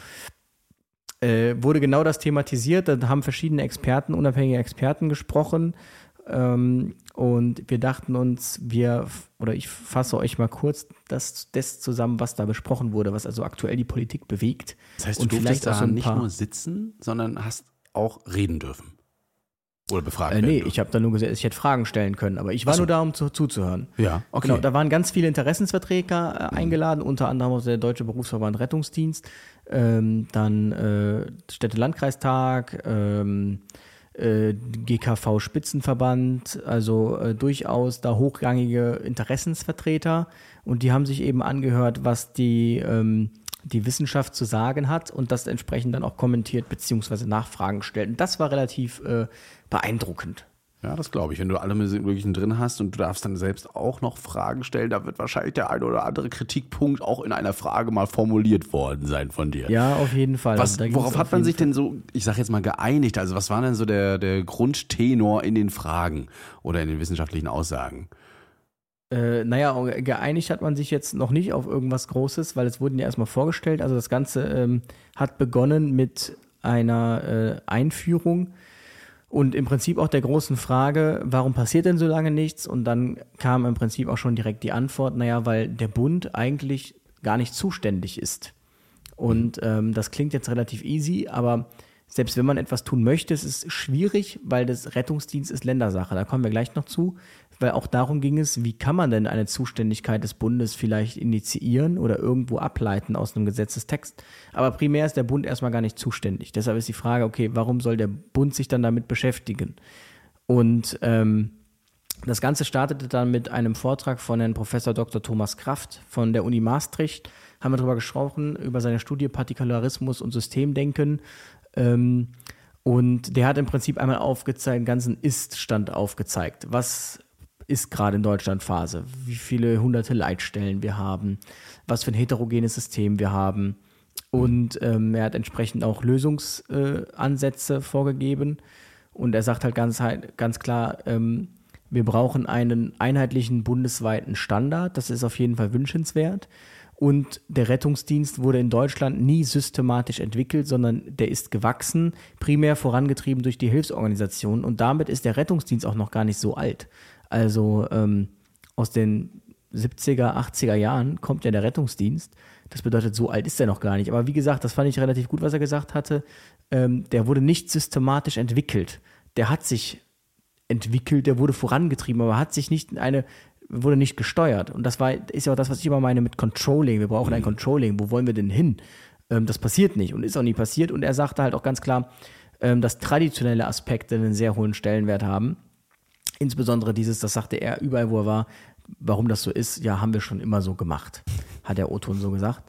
wurde genau das thematisiert. Da haben verschiedene Experten, unabhängige Experten gesprochen. Und wir dachten uns, ich fasse euch mal kurz das zusammen, was da besprochen wurde, was also aktuell die Politik bewegt. Das heißt, du durftest da nicht nur sitzen, sondern hast auch reden dürfen oder befragt werden dürfen. Ich habe da nur gesagt, ich hätte Fragen stellen können, aber ich war nur da, um zuzuhören. Ja, okay. Genau, da waren ganz viele Interessensvertreter eingeladen, unter anderem auch der Deutsche Berufsverband Rettungsdienst, dann Städte Landkreistag, GKV-Spitzenverband, also durchaus da hochgängige Interessensvertreter, und die haben sich eben angehört, was die Wissenschaft zu sagen hat und das entsprechend dann auch kommentiert bzw. Nachfragen gestellt. Und das war relativ beeindruckend. Ja, das glaube ich. Wenn du alle Möglichen drin hast und du darfst dann selbst auch noch Fragen stellen, da wird wahrscheinlich der ein oder andere Kritikpunkt auch in einer Frage mal formuliert worden sein von dir. Ja, auf jeden Fall. Worauf hat man sich denn so, ich sage jetzt mal, geeinigt? Also was war denn so der Grundtenor in den Fragen oder in den wissenschaftlichen Aussagen? Geeinigt hat man sich jetzt noch nicht auf irgendwas Großes, weil es wurden ja erstmal vorgestellt. Also das Ganze hat begonnen mit einer Einführung. Und im Prinzip auch der großen Frage, warum passiert denn so lange nichts? Und dann kam im Prinzip auch schon direkt die Antwort, weil der Bund eigentlich gar nicht zuständig ist. Und das klingt jetzt relativ easy, aber selbst wenn man etwas tun möchte, es ist schwierig, weil das Rettungsdienst ist Ländersache. Da kommen wir gleich noch zu, weil auch darum ging es, wie kann man denn eine Zuständigkeit des Bundes vielleicht initiieren oder irgendwo ableiten aus einem Gesetzestext. Aber primär ist der Bund erstmal gar nicht zuständig. Deshalb ist die Frage, okay, warum soll der Bund sich dann damit beschäftigen? Und das Ganze startete dann mit einem Vortrag von Herrn Professor Dr. Thomas Kraft von der Uni Maastricht. Haben wir darüber gesprochen, über seine Studie Partikularismus und Systemdenken. Und der hat im Prinzip einmal aufgezeigt, den ganzen Ist-Stand aufgezeigt. Was ist gerade in Deutschland Phase? Wie viele hunderte Leitstellen wir haben? Was für ein heterogenes System wir haben? Und er hat entsprechend auch Lösungsansätze vorgegeben. Und er sagt halt ganz klar, wir brauchen einen einheitlichen bundesweiten Standard. Das ist auf jeden Fall wünschenswert. Und der Rettungsdienst wurde in Deutschland nie systematisch entwickelt, sondern der ist gewachsen, primär vorangetrieben durch die Hilfsorganisationen. Und damit ist der Rettungsdienst auch noch gar nicht so alt. Also aus den 70er, 80er Jahren kommt ja der Rettungsdienst. Das bedeutet, so alt ist er noch gar nicht. Aber wie gesagt, das fand ich relativ gut, was er gesagt hatte. Der wurde nicht systematisch entwickelt. Der hat sich entwickelt, der wurde vorangetrieben, aber hat sich nicht in eine, wurde nicht gesteuert. Und das war, ist ja auch das, was ich immer meine mit Controlling. Wir brauchen ein Controlling. Wo wollen wir denn hin? Das passiert nicht und ist auch nie passiert. Und er sagte halt auch ganz klar, dass traditionelle Aspekte einen sehr hohen Stellenwert haben. Insbesondere dieses, das sagte er überall, wo er war, warum das so ist, ja, haben wir schon immer so gemacht, hat der O-Ton so gesagt.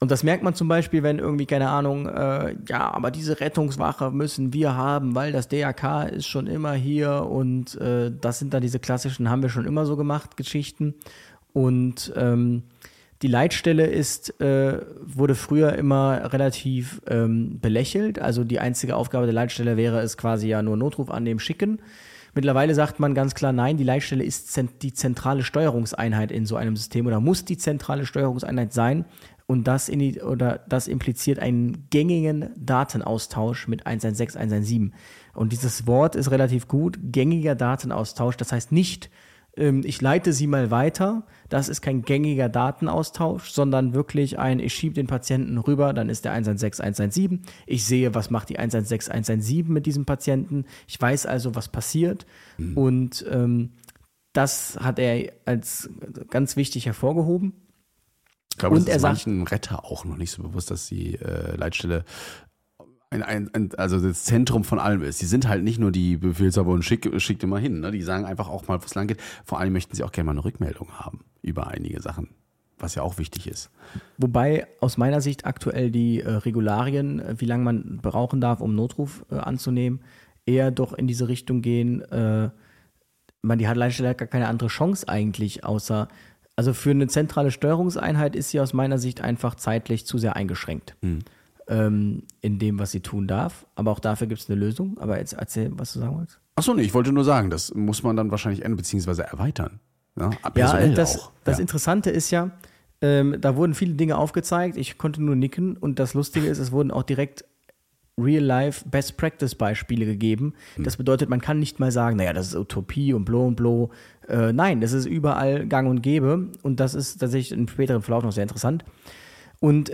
Und das merkt man zum Beispiel, wenn irgendwie, keine Ahnung, ja, aber diese Rettungswache müssen wir haben, weil das DRK ist schon immer hier und das sind dann diese klassischen, haben wir schon immer so gemacht, Geschichten. Und die Leitstelle ist, wurde früher immer relativ belächelt. Also die einzige Aufgabe der Leitstelle wäre es quasi ja nur Notruf annehmen, schicken. Mittlerweile sagt man ganz klar, nein, die Leitstelle ist die zentrale Steuerungseinheit in so einem System oder muss die zentrale Steuerungseinheit sein. Und das, das impliziert einen gängigen Datenaustausch mit 116, 117. Und dieses Wort ist relativ gut, gängiger Datenaustausch. Das heißt nicht, ich leite sie mal weiter. Das ist kein gängiger Datenaustausch, sondern wirklich ein, ich schiebe den Patienten rüber, dann ist der 116, 117. Ich sehe, was macht die 116, 117 mit diesem Patienten. Ich weiß also, was passiert. Mhm. Und das hat er als ganz wichtig hervorgehoben. Ich glaube, es ist manchen Retter auch noch nicht so bewusst, dass die Leitstelle also das Zentrum von allem ist. Die sind halt nicht nur die Befehlshaber und schickt immer hin. Ne? Die sagen einfach auch mal, wo es lang geht. Vor allem möchten sie auch gerne mal eine Rückmeldung haben über einige Sachen, was ja auch wichtig ist. Wobei aus meiner Sicht aktuell die Regularien, wie lange man brauchen darf, um Notruf anzunehmen, eher doch in diese Richtung gehen. Die hat Leitstelle gar keine andere Chance eigentlich, außer... Also für eine zentrale Steuerungseinheit ist sie aus meiner Sicht einfach zeitlich zu sehr eingeschränkt in dem, was sie tun darf. Aber auch dafür gibt es eine Lösung. Aber jetzt erzähl, was du sagen wolltest. Achso, nee, ich wollte nur sagen, das muss man dann wahrscheinlich ändern beziehungsweise erweitern. Ja, das Interessante ist ja, da wurden viele Dinge aufgezeigt. Ich konnte nur nicken. Und das Lustige ist, es wurden auch direkt Real-Life-Best-Practice-Beispiele gegeben. Das bedeutet, man kann nicht mal sagen, naja, das ist Utopie und blo und blo. Nein, das ist überall gang und gäbe. Und das ist tatsächlich im späteren Verlauf noch sehr interessant. Und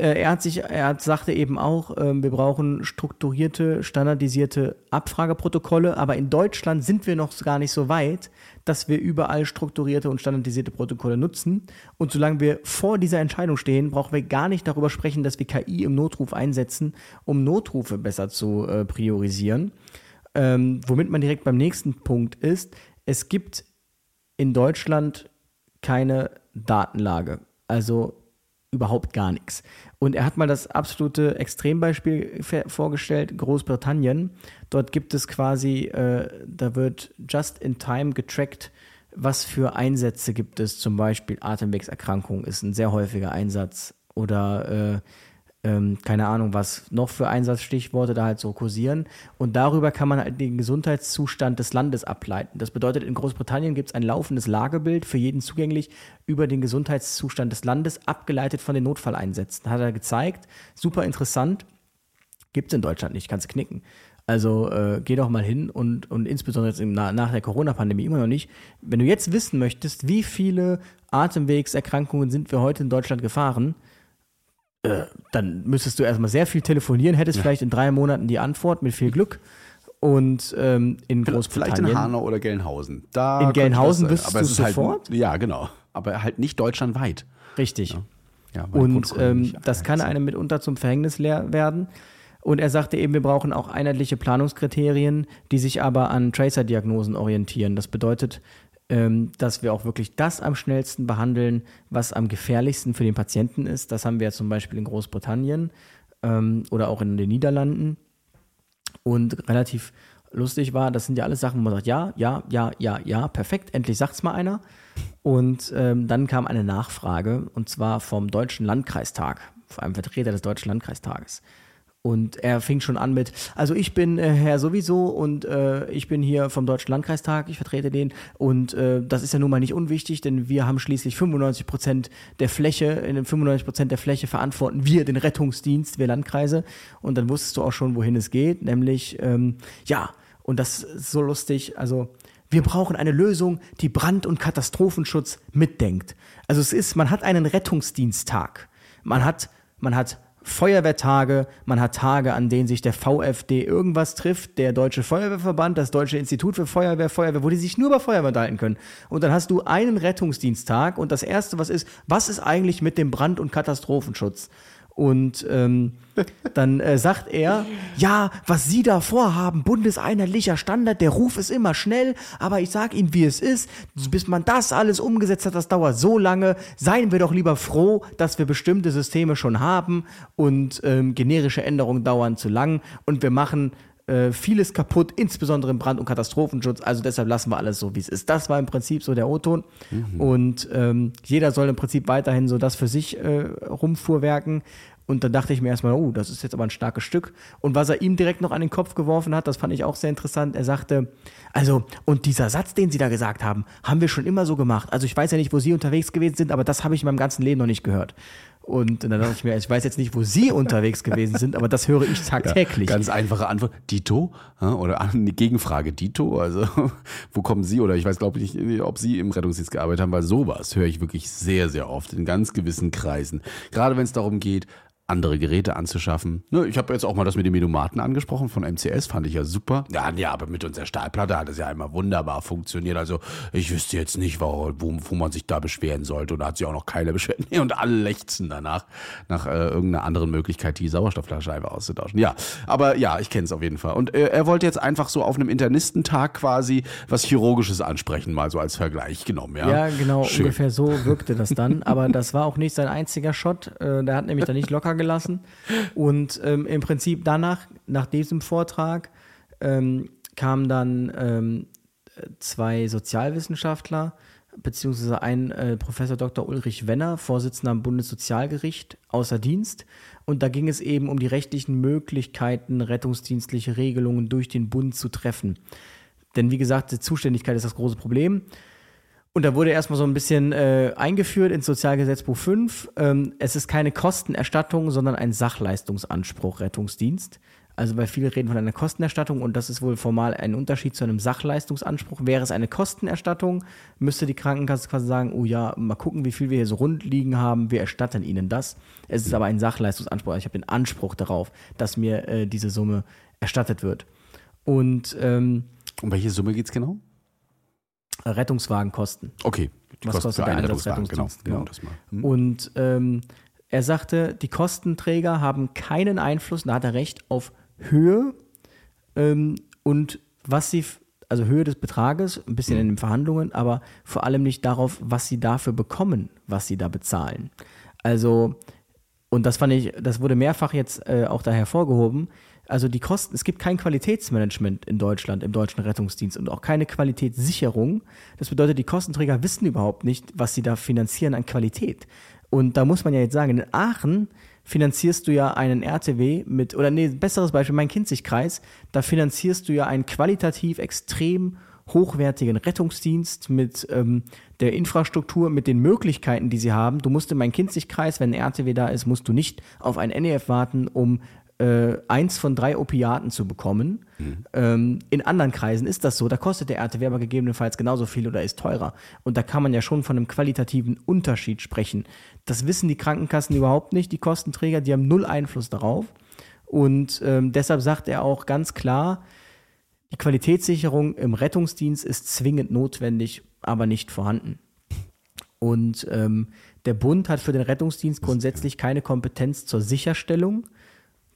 sagte eben auch, wir brauchen strukturierte, standardisierte Abfrageprotokolle. Aber in Deutschland sind wir noch gar nicht so weit, dass wir überall strukturierte und standardisierte Protokolle nutzen. Und solange wir vor dieser Entscheidung stehen, brauchen wir gar nicht darüber sprechen, dass wir KI im Notruf einsetzen, um Notrufe besser zu priorisieren. Womit man direkt beim nächsten Punkt ist, es gibt in Deutschland keine Datenlage. Also überhaupt gar nichts. Und er hat mal das absolute Extrembeispiel vorgestellt, Großbritannien. Dort gibt es quasi, da wird just in time getrackt, was für Einsätze gibt es, zum Beispiel Atemwegserkrankung ist ein sehr häufiger Einsatz oder keine Ahnung, was noch für Einsatzstichworte da halt so kursieren. Und darüber kann man halt den Gesundheitszustand des Landes ableiten. Das bedeutet, in Großbritannien gibt es ein laufendes Lagebild, für jeden zugänglich, über den Gesundheitszustand des Landes, abgeleitet von den Notfalleinsätzen. Hat er gezeigt. Super interessant. Gibt es in Deutschland nicht. Kannst knicken. Also geh doch mal hin und insbesondere jetzt nach der Corona-Pandemie immer noch nicht. Wenn du jetzt wissen möchtest, wie viele Atemwegserkrankungen sind wir heute in Deutschland gefahren, dann müsstest du erstmal sehr viel telefonieren, hättest vielleicht in 3 Monaten die Antwort, mit viel Glück. Und in Großbritannien. Vielleicht in Hanau oder Gelnhausen. In Gelnhausen wüsstest du sofort? Halt, ja, genau. Aber halt nicht deutschlandweit. Richtig. Ja. Ja, und das kann einem mitunter zum Verhängnis werden. Und er sagte eben, wir brauchen auch einheitliche Planungskriterien, die sich aber an Tracer-Diagnosen orientieren. Das bedeutet, dass wir auch wirklich das am schnellsten behandeln, was am gefährlichsten für den Patienten ist. Das haben wir ja zum Beispiel in Großbritannien oder auch in den Niederlanden. Und relativ lustig war, das sind ja alles Sachen, wo man sagt, ja, perfekt, endlich sagt's mal einer. Und dann kam eine Nachfrage, und zwar vom Deutschen Landkreistag, vor einem Vertreter des Deutschen Landkreistages. Und er fing schon an mit, also ich bin Herr sowieso und ich bin hier vom Deutschen Landkreistag, ich vertrete den und das ist ja nun mal nicht unwichtig, denn wir haben schließlich 95% der Fläche verantworten wir den Rettungsdienst, wir Landkreise, und dann wusstest du auch schon, wohin es geht, nämlich, und das ist so lustig, also Wir brauchen eine Lösung, die Brand- und Katastrophenschutz mitdenkt. Also man hat einen Rettungsdiensttag. Man hat Feuerwehrtage, man hat Tage, an denen sich der VfD irgendwas trifft, der Deutsche Feuerwehrverband, das Deutsche Institut für Feuerwehr, wo die sich nur über Feuerwehr unterhalten können. Und dann hast du einen Rettungsdiensttag und das Erste, was ist eigentlich mit dem Brand- und Katastrophenschutz? Und dann sagt er, ja, was Sie da vorhaben, bundeseinheitlicher Standard, der Ruf ist immer schnell, aber ich sag Ihnen, wie es ist, bis man das alles umgesetzt hat, das dauert so lange, seien wir doch lieber froh, dass wir bestimmte Systeme schon haben und generische Änderungen dauern zu lang und wir machen vieles kaputt, insbesondere im Brand- und Katastrophenschutz, also deshalb lassen wir alles so, wie es ist. Das war im Prinzip so der O-Ton und jeder soll im Prinzip weiterhin so das für sich rumfuhrwerken. Und dann dachte ich mir erstmal, oh, das ist jetzt aber ein starkes Stück. Und was er ihm direkt noch an den Kopf geworfen hat, das fand ich auch sehr interessant. Er sagte, und dieser Satz, den Sie da gesagt haben, haben wir schon immer so gemacht. Also ich weiß ja nicht, wo Sie unterwegs gewesen sind, aber das habe ich in meinem ganzen Leben noch nicht gehört. Und dann dachte ich mir, ich weiß jetzt nicht, wo Sie unterwegs gewesen sind, aber das höre ich tagtäglich. Ja, ganz einfache Antwort, Dito, oder eine Gegenfrage, Dito, also wo kommen Sie, oder ich weiß, glaube ich, nicht, ob Sie im Rettungsdienst gearbeitet haben, weil sowas höre ich wirklich sehr, sehr oft in ganz gewissen Kreisen. Gerade wenn es darum geht, andere Geräte anzuschaffen. Ich habe jetzt auch mal das mit dem Menomaten angesprochen von MCS, fand ich ja super. Ja, aber mit unserer Stahlplatte hat es ja einmal wunderbar funktioniert. Also ich wüsste jetzt nicht, wo man sich da beschweren sollte. Und da hat sich auch noch keiner beschwert. Und alle lechzen danach, nach irgendeiner anderen Möglichkeit, die Sauerstoffflasche einfach auszutauschen. Ja, aber ja, ich kenne es auf jeden Fall. Und er wollte jetzt einfach so auf einem Internistentag quasi was Chirurgisches ansprechen, mal so als Vergleich genommen. Ja, genau, schön. Ungefähr so wirkte das dann. Aber das war auch nicht sein einziger Shot. Der hat nämlich da nicht locker gelassen. Und im Prinzip danach, nach diesem Vortrag, kamen dann zwei Sozialwissenschaftler, beziehungsweise ein Professor Dr. Ulrich Wenner, Vorsitzender am Bundessozialgericht, außer Dienst. Und da ging es eben um die rechtlichen Möglichkeiten, rettungsdienstliche Regelungen durch den Bund zu treffen. Denn wie gesagt, die Zuständigkeit ist das große Problem. Und da wurde erstmal so ein bisschen eingeführt ins Sozialgesetzbuch 5. Es ist keine Kostenerstattung, sondern ein Sachleistungsanspruch Rettungsdienst. Also weil viele reden von einer Kostenerstattung und das ist wohl formal ein Unterschied zu einem Sachleistungsanspruch. Wäre es eine Kostenerstattung, müsste die Krankenkasse quasi sagen, oh ja, mal gucken, wie viel wir hier so rund liegen haben, wir erstatten Ihnen das. Es ist aber ein Sachleistungsanspruch, ich habe den Anspruch darauf, dass mir diese Summe erstattet wird. Und um welche Summe geht es genau? Rettungswagenkosten. Okay. Was kostet der Einsatzrettungsdienst? Genau. Und er sagte, die Kostenträger haben keinen Einfluss, da hat er recht, auf Höhe und was sie, also Höhe des Betrages, ein bisschen in den Verhandlungen, aber vor allem nicht darauf, was sie dafür bekommen, was sie da bezahlen. Also, und das fand ich, das wurde mehrfach jetzt auch da hervorgehoben. Also die Kosten, es gibt kein Qualitätsmanagement in Deutschland, im deutschen Rettungsdienst und auch keine Qualitätssicherung. Das bedeutet, die Kostenträger wissen überhaupt nicht, was sie da finanzieren an Qualität. Und da muss man ja jetzt sagen, in Aachen finanzierst du ja einen RTW mit, besseres Beispiel, mein Kinzig-Kreis, da finanzierst du ja einen qualitativ extrem hochwertigen Rettungsdienst mit der Infrastruktur, mit den Möglichkeiten, die sie haben. Du musst in meinem Kinzig-Kreis, wenn ein RTW da ist, musst du nicht auf ein NEF warten, um 1 von 3 Opiaten zu bekommen. In anderen Kreisen ist das so, da kostet der RTW aber gegebenenfalls genauso viel oder ist teurer. Und da kann man ja schon von einem qualitativen Unterschied sprechen. Das wissen die Krankenkassen überhaupt nicht, die Kostenträger, die haben null Einfluss darauf. Und deshalb sagt er auch ganz klar, die Qualitätssicherung im Rettungsdienst ist zwingend notwendig, aber nicht vorhanden. Und der Bund hat für den Rettungsdienst grundsätzlich keine Kompetenz zur Sicherstellung.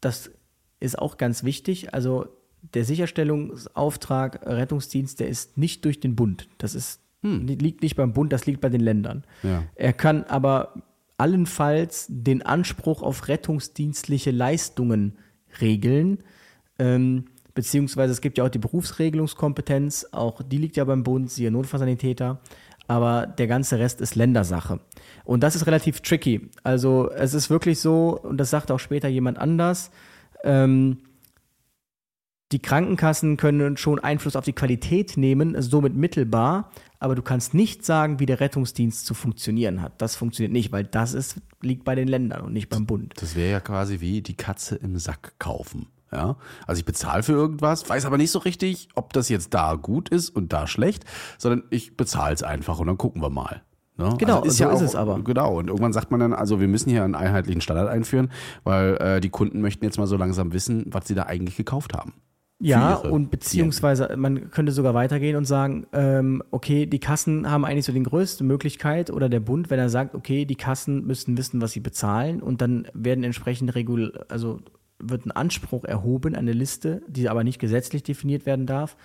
Das ist auch ganz wichtig. Also der Sicherstellungsauftrag Rettungsdienst, der ist nicht durch den Bund. Das ist, liegt nicht beim Bund, das liegt bei den Ländern. Ja. Er kann aber allenfalls den Anspruch auf rettungsdienstliche Leistungen regeln. Beziehungsweise es gibt ja auch die Berufsregelungskompetenz. Auch die liegt ja beim Bund, siehe Notfallsanitäter. Aber der ganze Rest ist Ländersache. Und das ist relativ tricky. Also es ist wirklich so, und das sagt auch später jemand anders, die Krankenkassen können schon Einfluss auf die Qualität nehmen, somit mittelbar, aber du kannst nicht sagen, wie der Rettungsdienst zu funktionieren hat. Das funktioniert nicht, weil das liegt bei den Ländern und nicht beim Bund. Das wäre ja quasi wie die Katze im Sack kaufen. Ja? Also ich bezahle für irgendwas, weiß aber nicht so richtig, ob das jetzt da gut ist und da schlecht, sondern ich bezahle es einfach und dann gucken wir mal. Ne? Genau, also ist es aber. Genau, und irgendwann sagt man dann, also wir müssen hier einen einheitlichen Standard einführen, weil die Kunden möchten jetzt mal so langsam wissen, was sie da eigentlich gekauft haben. Ja, und beziehungsweise man könnte sogar weitergehen und sagen, okay, die Kassen haben eigentlich so die größte Möglichkeit oder der Bund, wenn er sagt, okay, die Kassen müssen wissen, was sie bezahlen und dann werden entsprechend wird ein Anspruch erhoben, eine Liste, die aber nicht gesetzlich definiert werden darf,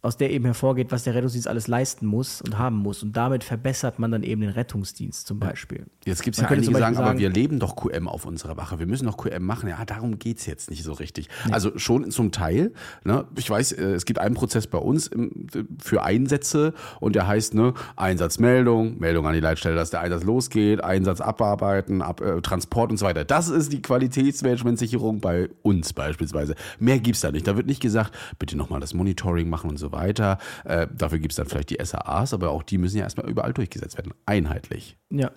aus der eben hervorgeht, was der Rettungsdienst alles leisten muss und haben muss. Und damit verbessert man dann eben den Rettungsdienst zum Beispiel. Jetzt gibt es ja einige, die sagen, aber wir leben doch QM auf unserer Wache. Wir müssen doch QM machen. Ja, darum geht es jetzt nicht so richtig. Nee. Also schon zum Teil. Ne? Ich weiß, es gibt einen Prozess bei uns für Einsätze und der heißt Einsatzmeldung, Meldung an die Leitstelle, dass der Einsatz losgeht, Einsatz abarbeiten, Transport und so weiter. Das ist die Qualitätsmanagementsicherung bei uns beispielsweise. Mehr gibt es da nicht. Da wird nicht gesagt, bitte nochmal das Monitoring machen und so weiter. Dafür gibt es dann vielleicht die SAAs, aber auch die müssen ja erstmal überall durchgesetzt werden. Einheitlich. Ja.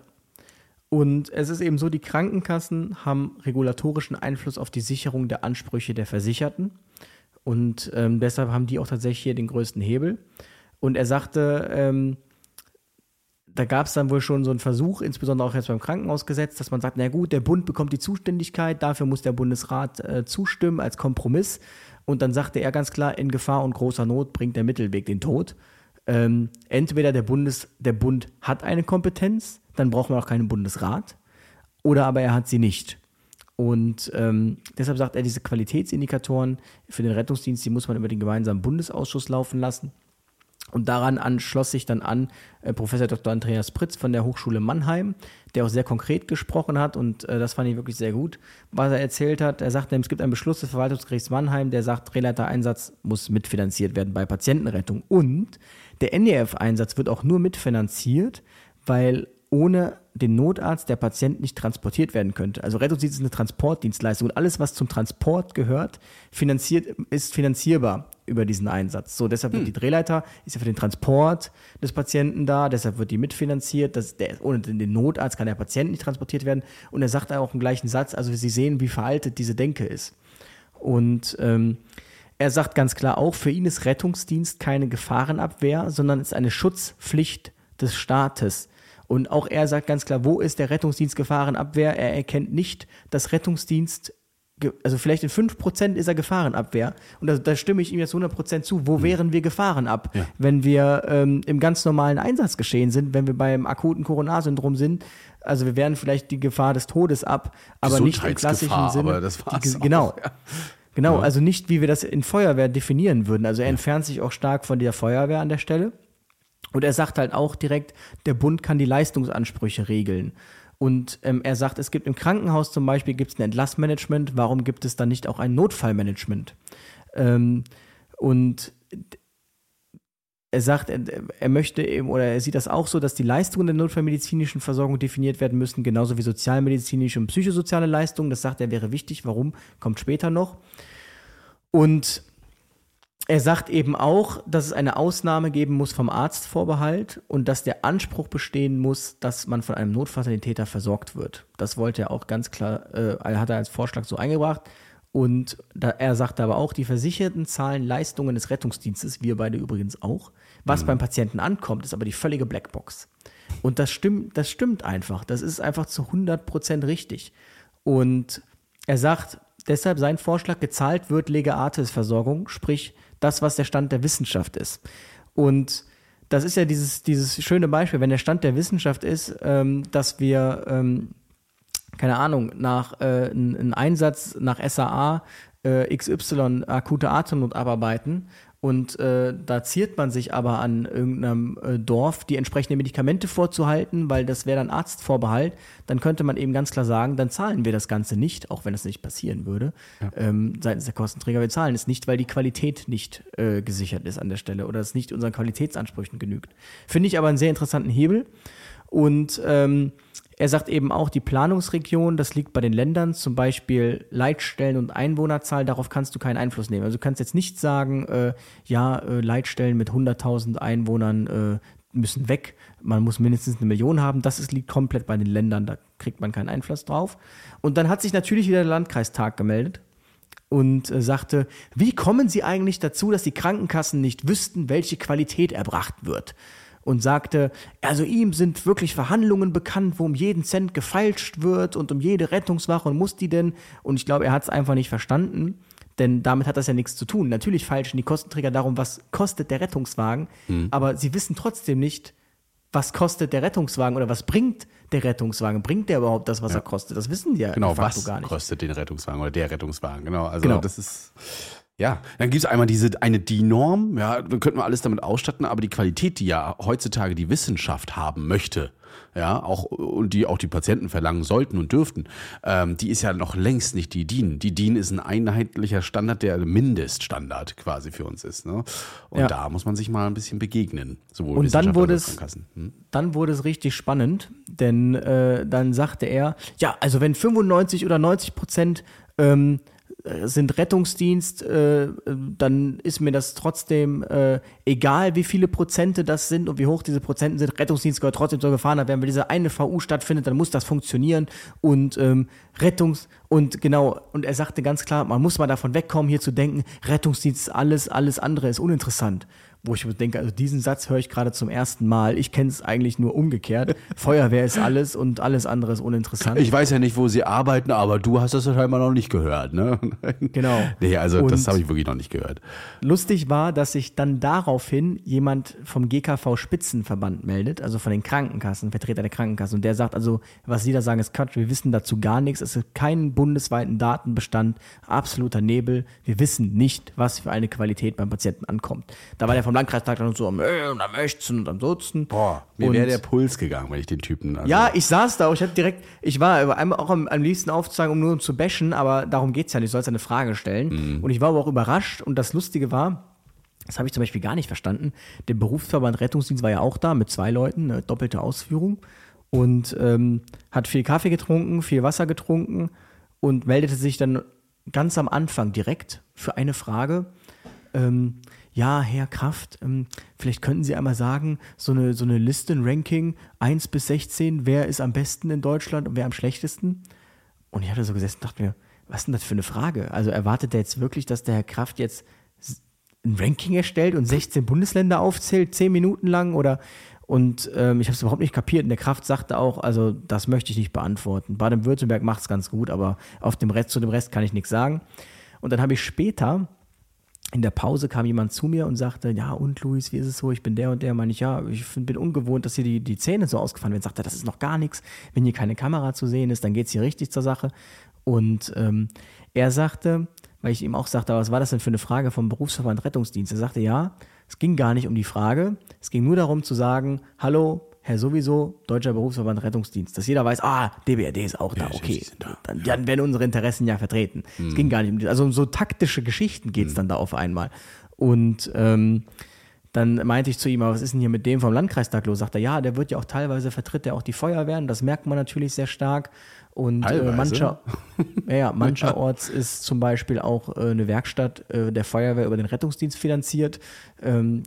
Und es ist eben so, die Krankenkassen haben regulatorischen Einfluss auf die Sicherung der Ansprüche der Versicherten. Und deshalb haben die auch tatsächlich hier den größten Hebel. Und er sagte, da gab es dann wohl schon so einen Versuch, insbesondere auch jetzt beim Krankenhausgesetz, dass man sagt, na gut, der Bund bekommt die Zuständigkeit, dafür muss der Bundesrat zustimmen als Kompromiss. Und dann sagte er ganz klar, in Gefahr und großer Not bringt der Mittelweg den Tod. Entweder der Bund hat eine Kompetenz, dann braucht man auch keinen Bundesrat, oder aber er hat sie nicht. Und deshalb sagt er, diese Qualitätsindikatoren für den Rettungsdienst, die muss man über den gemeinsamen Bundesausschuss laufen lassen. Und daran schloss sich dann an Professor Dr. Andreas Pritz von der Hochschule Mannheim, der auch sehr konkret gesprochen hat und das fand ich wirklich sehr gut, was er erzählt hat. Er sagt, es gibt einen Beschluss des Verwaltungsgerichts Mannheim, der sagt, Drehleitereinsatz muss mitfinanziert werden bei Patientenrettung. Und der NDRF-Einsatz wird auch nur mitfinanziert, weil ohne den Notarzt der Patient nicht transportiert werden könnte. Also Rettungsdienst ist eine Transportdienstleistung und alles, was zum Transport gehört, ist finanzierbar über diesen Einsatz. So, deshalb wird die Drehleiter, ist ja für den Transport des Patienten da, deshalb wird die mitfinanziert. Ohne den Notarzt kann der Patient nicht transportiert werden. Und er sagt auch im gleichen Satz, also Sie sehen, wie veraltet diese Denke ist. Und er sagt ganz klar auch, für ihn ist Rettungsdienst keine Gefahrenabwehr, sondern ist eine Schutzpflicht des Staates. Und auch er sagt ganz klar, wo ist der Rettungsdienst Gefahrenabwehr? Er erkennt nicht, dass Rettungsdienst, also vielleicht in 5% ist er Gefahrenabwehr. Und da stimme ich ihm jetzt 100% zu. Wo wären wir Gefahrenab, wenn wir im ganz normalen Einsatzgeschehen sind, wenn wir beim akuten Coronarsyndrom sind? Also wir wären vielleicht die Gefahr des Todes ab, aber nicht im klassischen Sinne. Aber das war's genau. Ja. Genau, also nicht, wie wir das in Feuerwehr definieren würden. Also er entfernt sich auch stark von der Feuerwehr an der Stelle. Und er sagt halt auch direkt, der Bund kann die Leistungsansprüche regeln. Und er sagt, es gibt im Krankenhaus zum Beispiel gibt's ein Entlassmanagement, warum gibt es dann nicht auch ein Notfallmanagement? Und er sagt, er möchte eben, oder er sieht das auch so, dass die Leistungen der notfallmedizinischen Versorgung definiert werden müssen, genauso wie sozialmedizinische und psychosoziale Leistungen. Das sagt er, wäre wichtig. Warum? Kommt später noch. Und er sagt eben auch, dass es eine Ausnahme geben muss vom Arztvorbehalt und dass der Anspruch bestehen muss, dass man von einem Notfallsanitäter versorgt wird. Das wollte er auch ganz klar, hat er als Vorschlag so eingebracht. Und er sagt aber auch, die Versicherten zahlen Leistungen des Rettungsdienstes, wir beide übrigens auch. Was beim Patienten ankommt, ist aber die völlige Blackbox. Und das stimmt einfach. Das ist einfach zu 100% richtig. Und er sagt deshalb, sein Vorschlag, gezahlt wird lege artis Versorgung, sprich das, was der Stand der Wissenschaft ist. Und das ist ja dieses schöne Beispiel, wenn der Stand der Wissenschaft ist, dass wir, keine Ahnung, nach einem Einsatz nach SAA XY akute Atemnot abarbeiten und da ziert man sich aber an irgendeinem Dorf, die entsprechenden Medikamente vorzuhalten, weil das wäre dann Arztvorbehalt, dann könnte man eben ganz klar sagen, dann zahlen wir das Ganze nicht, auch wenn das nicht passieren würde, seitens der Kostenträger, wir zahlen es nicht, weil die Qualität nicht gesichert ist an der Stelle oder es nicht unseren Qualitätsansprüchen genügt. Finde ich aber einen sehr interessanten Hebel und er sagt eben auch, die Planungsregion, das liegt bei den Ländern, zum Beispiel Leitstellen und Einwohnerzahl, darauf kannst du keinen Einfluss nehmen. Also du kannst jetzt nicht sagen, Leitstellen mit 100.000 Einwohnern müssen weg, man muss mindestens 1 Million haben, liegt komplett bei den Ländern, da kriegt man keinen Einfluss drauf. Und dann hat sich natürlich wieder der Landkreistag gemeldet, und sagte, wie kommen Sie eigentlich dazu, dass die Krankenkassen nicht wüssten, welche Qualität erbracht wird? Und sagte, also ihm sind wirklich Verhandlungen bekannt, wo um jeden Cent gefeilscht wird und um jede Rettungswache und muss die denn? Und ich glaube, er hat es einfach nicht verstanden, denn damit hat das ja nichts zu tun. Natürlich feilschen die Kostenträger darum, was kostet der Rettungswagen, aber sie wissen trotzdem nicht, was kostet der Rettungswagen oder was bringt der Rettungswagen? Bringt der überhaupt das, was er kostet? Das wissen die ja de facto gar nicht. Genau, was kostet den Rettungswagen oder der Rettungswagen? Genau, also das ist... Ja, dann gibt es einmal diese eine DIN-Norm, ja, dann könnten wir alles damit ausstatten, aber die Qualität, die ja heutzutage die Wissenschaft haben möchte, ja, auch und die auch die Patienten verlangen sollten und dürften, die ist ja noch längst nicht die DIN. Die DIN ist ein einheitlicher Standard, der Mindeststandard quasi für uns ist. Ne? Und da muss man sich mal ein bisschen begegnen, sowohl und Wissenschaft als auch Krankenkassen. Dann wurde es richtig spannend, denn dann sagte er, ja, also wenn 95 oder 90% sind Rettungsdienst, dann ist mir das trotzdem egal, wie viele Prozente das sind und wie hoch diese Prozenten sind. Rettungsdienst gehört trotzdem zur Gefahrenabwehr. Wenn diese eine VU stattfindet, dann muss das funktionieren und und er sagte ganz klar, man muss mal davon wegkommen, hier zu denken, Rettungsdienst ist alles, alles andere ist uninteressant. Wo ich denke, also diesen Satz höre ich gerade zum ersten Mal. Ich kenne es eigentlich nur umgekehrt. Feuerwehr ist alles und alles andere ist uninteressant. Ich weiß ja nicht, wo sie arbeiten, aber du hast das scheinbar noch nicht gehört, ne? Genau. Nee, also und das habe ich wirklich noch nicht gehört. Lustig war, dass sich dann daraufhin jemand vom GKV-Spitzenverband meldet, also von den Krankenkassen, Vertreter der Krankenkassen. Und der sagt also, was Sie da sagen, ist Quatsch. Wir wissen dazu gar nichts. Es gibt keinen bundesweiten Datenbestand. Absoluter Nebel. Wir wissen nicht, was für eine Qualität beim Patienten ankommt. Da war der vom Landkreistag dann so am 16 und am 17. Boah, mir wäre der Puls gegangen, wenn ich den Typen... Also ja, ich saß da, ich war auch am liebsten aufzusagen, um nur zu bashen, aber darum geht's ja nicht, du sollst eine Frage stellen. Und ich war aber auch überrascht und das Lustige war, das habe ich zum Beispiel gar nicht verstanden, der Berufsverband Rettungsdienst war ja auch da mit 2 Leuten, eine doppelte Ausführung und hat viel Kaffee getrunken, viel Wasser getrunken und meldete sich dann ganz am Anfang direkt für eine Frage, ja, Herr Kraft, vielleicht könnten Sie einmal sagen, so eine Liste, ein Ranking 1 bis 16, wer ist am besten in Deutschland und wer am schlechtesten? Und ich habe da so gesessen und dachte mir, was ist denn das für eine Frage? Also erwartet der jetzt wirklich, dass der Herr Kraft jetzt ein Ranking erstellt und 16 Bundesländer aufzählt, 10 Minuten lang? Oder? Und ich habe es überhaupt nicht kapiert. Und der Kraft sagte auch, also das möchte ich nicht beantworten. Baden-Württemberg macht es ganz gut, aber zu dem Rest kann ich nichts sagen. Und dann habe ich später... In der Pause kam jemand zu mir und sagte, ja und Luis, wie ist es so, ich bin der und der, meine ich, ja, ich bin ungewohnt, dass hier die Zähne so ausgefallen werden. Sagte, das ist noch gar nichts, wenn hier keine Kamera zu sehen ist, dann geht es hier richtig zur Sache. Und er sagte, weil ich ihm auch sagte, was war das denn für eine Frage vom Berufsverband Rettungsdienst? Er sagte, ja, es ging gar nicht um die Frage, es ging nur darum zu sagen, hallo, Herr sowieso, Deutscher Berufsverband Rettungsdienst, dass jeder weiß, DBRD ist auch da, okay, dann werden unsere Interessen ja vertreten. Es ging gar nicht um die, also um so taktische Geschichten geht es dann da auf einmal. Und dann meinte ich zu ihm, aber was ist denn hier mit dem vom Landkreistag los? Sagt er, ja, der wird ja auch teilweise vertritt, der auch die Feuerwehren, das merkt man natürlich sehr stark. Und mancherorts ist zum Beispiel auch eine Werkstatt der Feuerwehr über den Rettungsdienst finanziert,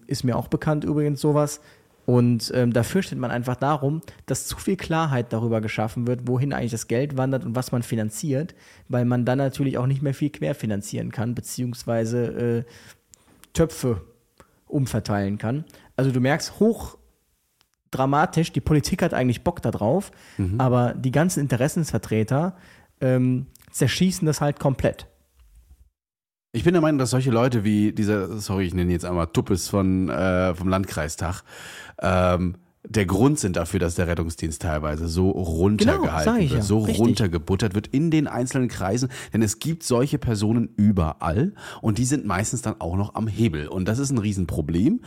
ist mir auch bekannt übrigens sowas. Und dafür steht man einfach darum, dass zu viel Klarheit darüber geschaffen wird, wohin eigentlich das Geld wandert und was man finanziert, weil man dann natürlich auch nicht mehr viel querfinanzieren kann, beziehungsweise Töpfe umverteilen kann. Also du merkst hochdramatisch, die Politik hat eigentlich Bock da drauf, aber die ganzen Interessensvertreter zerschießen das halt komplett. Ich bin der Meinung, dass solche Leute wie dieser, sorry, ich nenne jetzt einmal Tuppes vom Landkreistag, der Grund sind dafür, dass der Rettungsdienst teilweise so runtergehalten wird, so runtergebuttert wird in den einzelnen Kreisen, denn es gibt solche Personen überall und die sind meistens dann auch noch am Hebel und das ist ein Riesenproblem.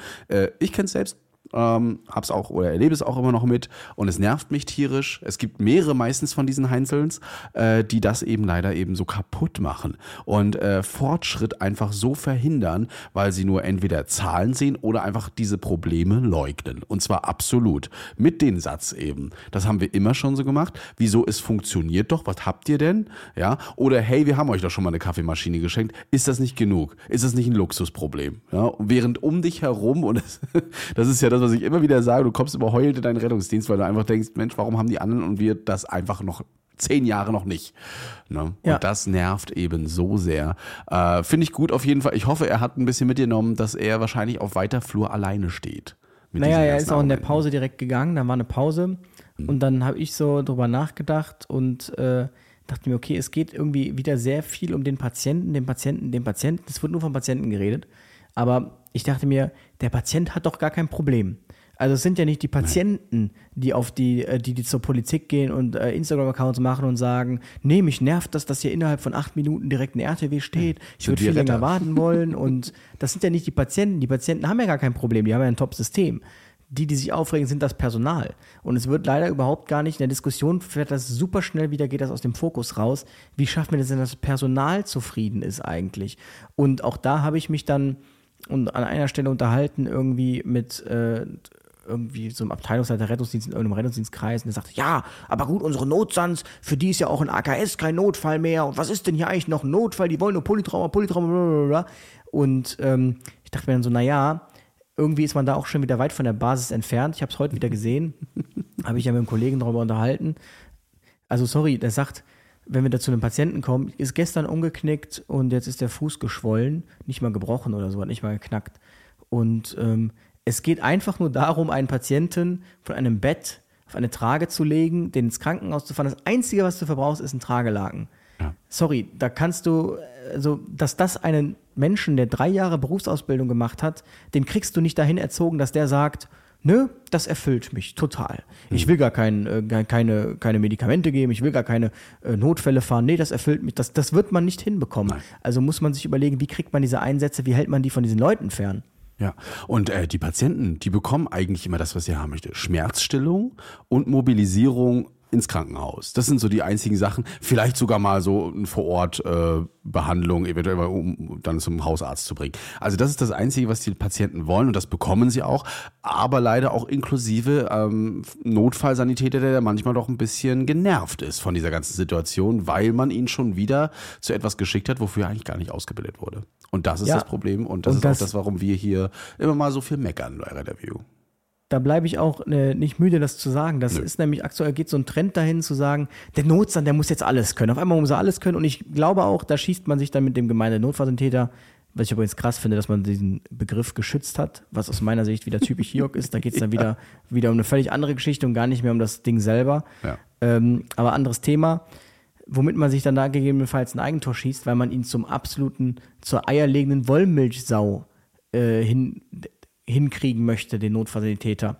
Ich kenne es selbst. Hab's auch oder erlebe es auch immer noch mit und es nervt mich tierisch. Es gibt mehrere meistens von diesen Heinzelns, die das eben leider eben so kaputt machen und Fortschritt einfach so verhindern, weil sie nur entweder Zahlen sehen oder einfach diese Probleme leugnen. Und zwar absolut. Mit dem Satz eben. Das haben wir immer schon so gemacht. Wieso, es funktioniert doch, was habt ihr denn? Ja? Oder hey, wir haben euch doch schon mal eine Kaffeemaschine geschenkt. Ist das nicht genug? Ist das nicht ein Luxusproblem? Ja? Während um dich herum, und das ist ja das, was ich immer wieder sage, du kommst immer heulend in deinen Rettungsdienst, weil du einfach denkst, Mensch, warum haben die anderen und wir das einfach noch 10 Jahre noch nicht. Ne? Ja. Und das nervt eben so sehr. Finde ich gut auf jeden Fall. Ich hoffe, er hat ein bisschen mitgenommen, dass er wahrscheinlich auf weiter Flur alleine steht. Naja, er ist auch in der Pause direkt gegangen. Da war eine Pause. Und dann habe ich so drüber nachgedacht und dachte mir, okay, es geht irgendwie wieder sehr viel um den Patienten. Es wird nur vom Patienten geredet. Aber ich dachte mir, der Patient hat doch gar kein Problem. Also es sind ja nicht die Patienten, die zur Politik gehen und Instagram-Accounts machen und sagen, nee, mich nervt das, dass hier innerhalb von 8 Minuten direkt eine RTW steht. Ich würde viel länger warten wollen. Und das sind ja nicht die Patienten. Die Patienten haben ja gar kein Problem. Die haben ja ein Top-System. Die sich aufregen, sind das Personal. Und es wird leider überhaupt gar nicht in der Diskussion, fährt das super schnell wieder, geht das aus dem Fokus raus. Wie schafft man das denn, dass das Personal zufrieden ist eigentlich? Und auch da habe ich mich dann an einer Stelle unterhalten irgendwie mit irgendwie so einem Abteilungsleiter Rettungsdienst in irgendeinem Rettungsdienstkreis, und der sagt, ja, aber gut, unsere Notsans, für die ist ja auch ein AKS kein Notfall mehr, und was ist denn hier eigentlich noch ein Notfall, die wollen nur Polytrauma, blablabla. Und ich dachte mir dann so, naja, irgendwie ist man da auch schon wieder weit von der Basis entfernt. Ich habe es heute wieder gesehen, habe ich ja mit einem Kollegen darüber unterhalten. Also sorry, der sagt, wenn wir da zu einem Patienten kommen, ist gestern umgeknickt und jetzt ist der Fuß geschwollen, nicht mal gebrochen oder so, hat nicht mal geknackt. Und es geht einfach nur darum, einen Patienten von einem Bett auf eine Trage zu legen, den ins Krankenhaus zu fahren. Das Einzige, was du verbrauchst, ist ein Tragelaken. Ja. Sorry, da kannst du, also, dass das einen Menschen, der 3 Jahre Berufsausbildung gemacht hat, den kriegst du nicht dahin erzogen, dass der sagt, nö, das erfüllt mich total. Ich will gar keine Medikamente geben, ich will gar keine Notfälle fahren. Nee, das erfüllt mich, das wird man nicht hinbekommen. Nein. Also muss man sich überlegen, wie kriegt man diese Einsätze, wie hält man die von diesen Leuten fern? Ja, und die Patienten, die bekommen eigentlich immer das, was sie haben möchte. Schmerzstillung und Mobilisierung ins Krankenhaus. Das sind so die einzigen Sachen. Vielleicht sogar mal so vor Ort Behandlung, eventuell um dann zum Hausarzt zu bringen. Also das ist das Einzige, was die Patienten wollen, und das bekommen sie auch. Aber leider auch inklusive Notfallsanitäter, der manchmal doch ein bisschen genervt ist von dieser ganzen Situation, weil man ihn schon wieder zu etwas geschickt hat, wofür er eigentlich gar nicht ausgebildet wurde. Und das ist das Problem, und das ist auch das, warum wir hier immer mal so viel meckern bei Review. Da bleibe ich auch nicht müde, das zu sagen. Das ist nämlich aktuell, geht so ein Trend dahin zu sagen, der Notsan, der muss jetzt alles können. Auf einmal muss er alles können. Und ich glaube auch, da schießt man sich dann mit dem gemeinen Notfallsanitäter, was ich übrigens krass finde, dass man diesen Begriff geschützt hat, was aus meiner Sicht wieder typisch Hiok ist. Da geht es dann wieder um eine völlig andere Geschichte und gar nicht mehr um das Ding selber. Ja. Aber anderes Thema, womit man sich dann da gegebenenfalls ein Eigentor schießt, weil man ihn zur eierlegenden Wollmilchsau hinkriegen möchte, den Notfallsanitäter.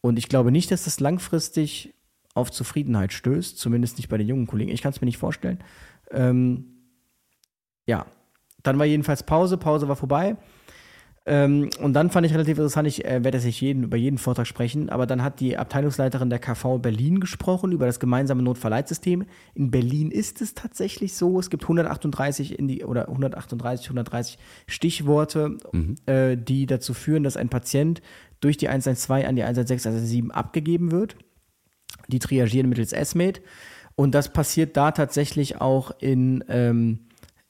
Und ich glaube nicht, dass das langfristig auf Zufriedenheit stößt, zumindest nicht bei den jungen Kollegen. Ich kann es mir nicht vorstellen. Dann war jedenfalls Pause war vorbei. Und dann fand ich relativ interessant, ich werde jetzt nicht über jeden Vortrag sprechen, aber dann hat die Abteilungsleiterin der KV Berlin gesprochen über das gemeinsame Notfallleitsystem. In Berlin ist es tatsächlich so, es gibt 138 Stichworte, die dazu führen, dass ein Patient durch die 112 an die 116, 117 abgegeben wird. Die triagieren mittels SMED, und das passiert da tatsächlich auch in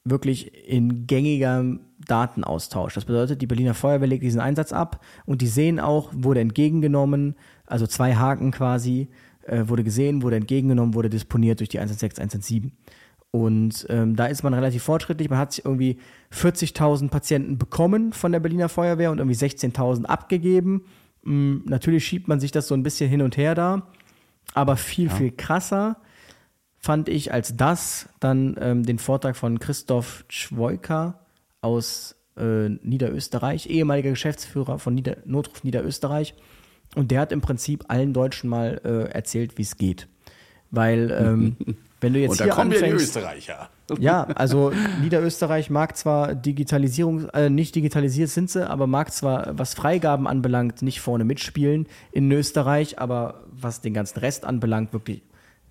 wirklich in gängigem Datenaustausch. Das bedeutet, die Berliner Feuerwehr legt diesen Einsatz ab, und die sehen auch, wurde entgegengenommen, also 2 Haken quasi, wurde gesehen, wurde entgegengenommen, wurde disponiert durch die 116, 117. Und da ist man relativ fortschrittlich. Man hat irgendwie 40.000 Patienten bekommen von der Berliner Feuerwehr und irgendwie 16.000 abgegeben. Natürlich schiebt man sich das so ein bisschen hin und her da, aber viel krasser fand ich als das dann den Vortrag von Christoph Czwoika aus Niederösterreich, ehemaliger Geschäftsführer von Notruf Niederösterreich. Und der hat im Prinzip allen Deutschen mal erzählt, wie es geht. Weil, wenn du jetzt und da hier kommen anfängst, wir die Österreicher. Ja, also Niederösterreich mag zwar nicht digitalisiert sind sie, aber mag zwar, was Freigaben anbelangt, nicht vorne mitspielen in Österreich, aber was den ganzen Rest anbelangt, wirklich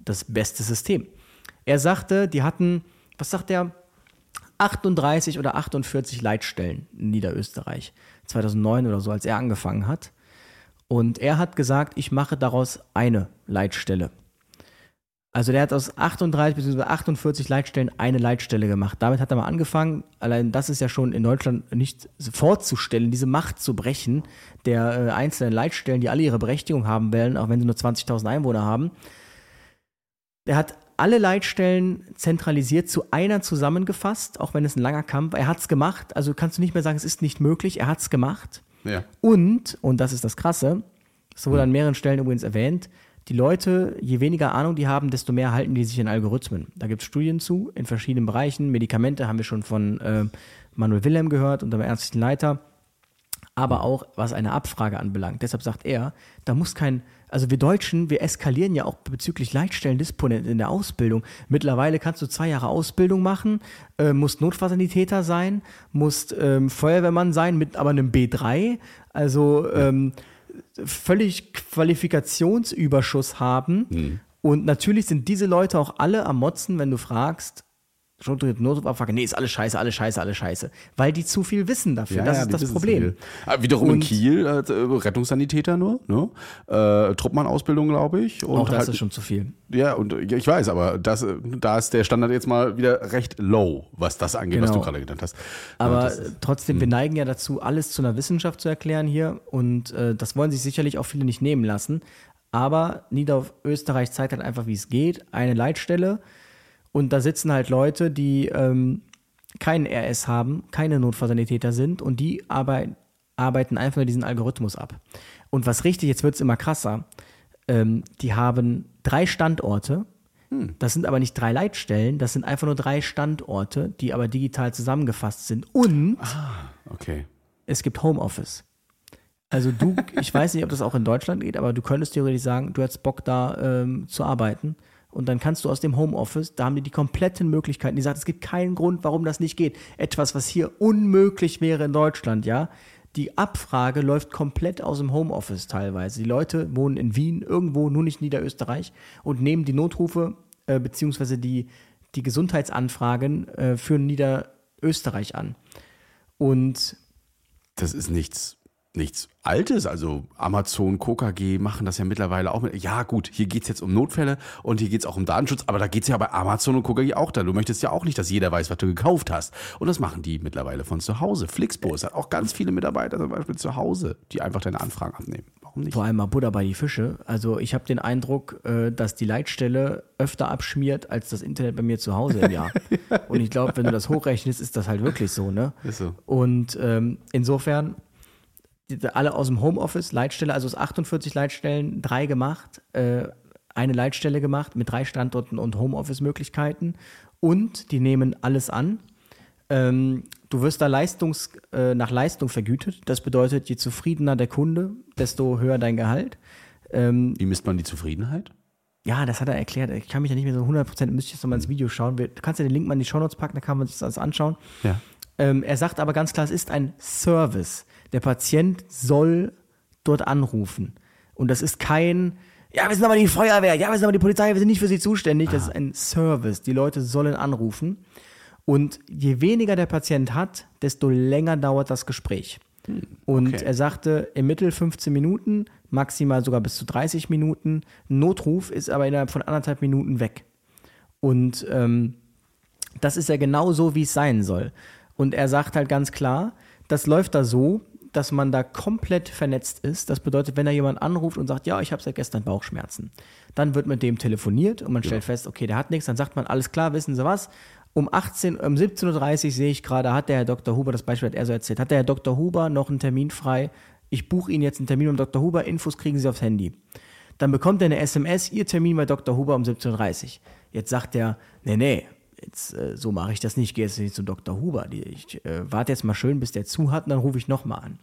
das beste System. Er sagte, die hatten, 38 oder 48 Leitstellen in Niederösterreich, 2009 oder so, als er angefangen hat. Und er hat gesagt, ich mache daraus eine Leitstelle. Also der hat aus 38 bzw. 48 Leitstellen eine Leitstelle gemacht. Damit hat er mal angefangen. Allein das ist ja schon in Deutschland nicht vorzustellen, diese Macht zu brechen der einzelnen Leitstellen, die alle ihre Berechtigung haben wollen, auch wenn sie nur 20.000 Einwohner haben. Er hat alle Leitstellen zentralisiert zu einer zusammengefasst, auch wenn es ein langer Kampf war. Er hat es gemacht, also kannst du nicht mehr sagen, es ist nicht möglich, er hat es gemacht. Ja. Und das ist das Krasse, das wurde an mehreren Stellen übrigens erwähnt, die Leute, je weniger Ahnung die haben, desto mehr halten die sich an Algorithmen. Da gibt es Studien zu, in verschiedenen Bereichen. Medikamente haben wir schon von Manuel Wilhelm gehört, unserem ärztlichen Leiter. Aber auch, was eine Abfrage anbelangt. Deshalb sagt er, da muss kein, also wir Deutschen, wir eskalieren ja auch bezüglich Leitstellendisponenten in der Ausbildung. Mittlerweile kannst du 2 Jahre Ausbildung machen, musst Notfallsanitäter sein, musst Feuerwehrmann sein mit aber einem B3. Also völlig Qualifikationsüberschuss haben. Mhm. Und natürlich sind diese Leute auch alle am Motzen, wenn du fragst, schon durch die Notrufabfrage, nee, ist alles scheiße. Weil die zu viel wissen dafür, ja, das ist das Problem. Wiederum in Kiel, Rettungssanitäter nur, ne? Truppmann-Ausbildung, glaube ich. Und auch das halt, ist schon zu viel. Ja, und ich weiß, aber da ist der Standard jetzt mal wieder recht low, was das angeht, genau. Was du gerade genannt hast. Aber das, trotzdem, wir neigen ja dazu, alles zu einer Wissenschaft zu erklären hier und das wollen sich sicherlich auch viele nicht nehmen lassen. Aber Niederösterreich zeigt halt einfach, wie es geht. Eine Leitstelle. Und da sitzen halt Leute, die keinen RS haben, keine Notfallsanitäter sind und die arbeiten einfach nur diesen Algorithmus ab. Und was richtig, jetzt wird es immer krasser, die haben 3 Standorte, das sind aber nicht 3 Leitstellen, das sind einfach nur 3 Standorte, die aber digital zusammengefasst sind. Und es gibt Homeoffice. Also ich weiß nicht, ob das auch in Deutschland geht, aber du könntest theoretisch sagen, du hättest Bock da zu arbeiten. Und dann kannst du aus dem Homeoffice, da haben die kompletten Möglichkeiten. Die sagt, es gibt keinen Grund, warum das nicht geht. Etwas, was hier unmöglich wäre in Deutschland, ja. Die Abfrage läuft komplett aus dem Homeoffice teilweise. Die Leute wohnen in Wien, irgendwo, nur nicht in Niederösterreich und nehmen die Notrufe beziehungsweise die Gesundheitsanfragen für Niederösterreich an. Und das ist nichts Altes, also Amazon, KKG machen das ja mittlerweile auch. Ja gut, hier geht es jetzt um Notfälle und hier geht es auch um Datenschutz, aber da geht es ja bei Amazon und KKG auch da. Du möchtest ja auch nicht, dass jeder weiß, was du gekauft hast. Und das machen die mittlerweile von zu Hause. Flixbus hat auch ganz viele Mitarbeiter zum Beispiel zu Hause, die einfach deine Anfragen abnehmen. Warum nicht? Vor allem mal Butter bei die Fische. Also ich habe den Eindruck, dass die Leitstelle öfter abschmiert, als das Internet bei mir zu Hause im Jahr. Und ich glaube, wenn du das hochrechnest, ist das halt wirklich so, ne? Ist so. Und insofern... Alle aus dem Homeoffice, Leitstelle, also aus 48 Leitstellen 3 gemacht, eine Leitstelle gemacht mit 3 Standorten und Homeoffice-Möglichkeiten und die nehmen alles an. Du wirst da nach Leistung vergütet, das bedeutet, je zufriedener der Kunde, desto höher dein Gehalt. Wie misst man die Zufriedenheit? Ja, das hat er erklärt, ich kann mich ja nicht mehr so 100%, müsste ich jetzt nochmal ins Video schauen, du kannst ja den Link mal in die Shownotes packen, da kann man sich das anschauen. Ja. Er sagt aber ganz klar, es ist ein Service. Der Patient soll dort anrufen. Und das ist kein, ja, wir sind aber die Feuerwehr, ja, wir sind aber die Polizei, wir sind nicht für sie zuständig. Das ist ein Service. Die Leute sollen anrufen. Und je weniger der Patient hat, desto länger dauert das Gespräch. Und er sagte, im Mittel 15 Minuten, maximal sogar bis zu 30 Minuten. Ein Notruf ist aber innerhalb von 1,5 Minuten weg. Und das ist ja genau so, wie es sein soll. Und er sagt halt ganz klar, das läuft da so, dass man da komplett vernetzt ist. Das bedeutet, wenn da jemand anruft und sagt, ja, ich habe seit gestern Bauchschmerzen, dann wird mit dem telefoniert und man stellt fest, okay, der hat nichts, dann sagt man, alles klar, wissen Sie was, um 17.30 Uhr sehe ich gerade, hat der Herr Dr. Huber, das Beispiel hat er so erzählt, hat der Herr Dr. Huber noch einen Termin frei, ich buche Ihnen jetzt einen Termin um Dr. Huber, Infos kriegen Sie aufs Handy. Dann bekommt er eine SMS, Ihr Termin bei Dr. Huber um 17.30 Uhr. Jetzt sagt er, nee, jetzt, so mache ich das nicht, ich gehe jetzt nicht zum Dr. Huber, ich warte jetzt mal schön, bis der zu hat und dann rufe ich nochmal an.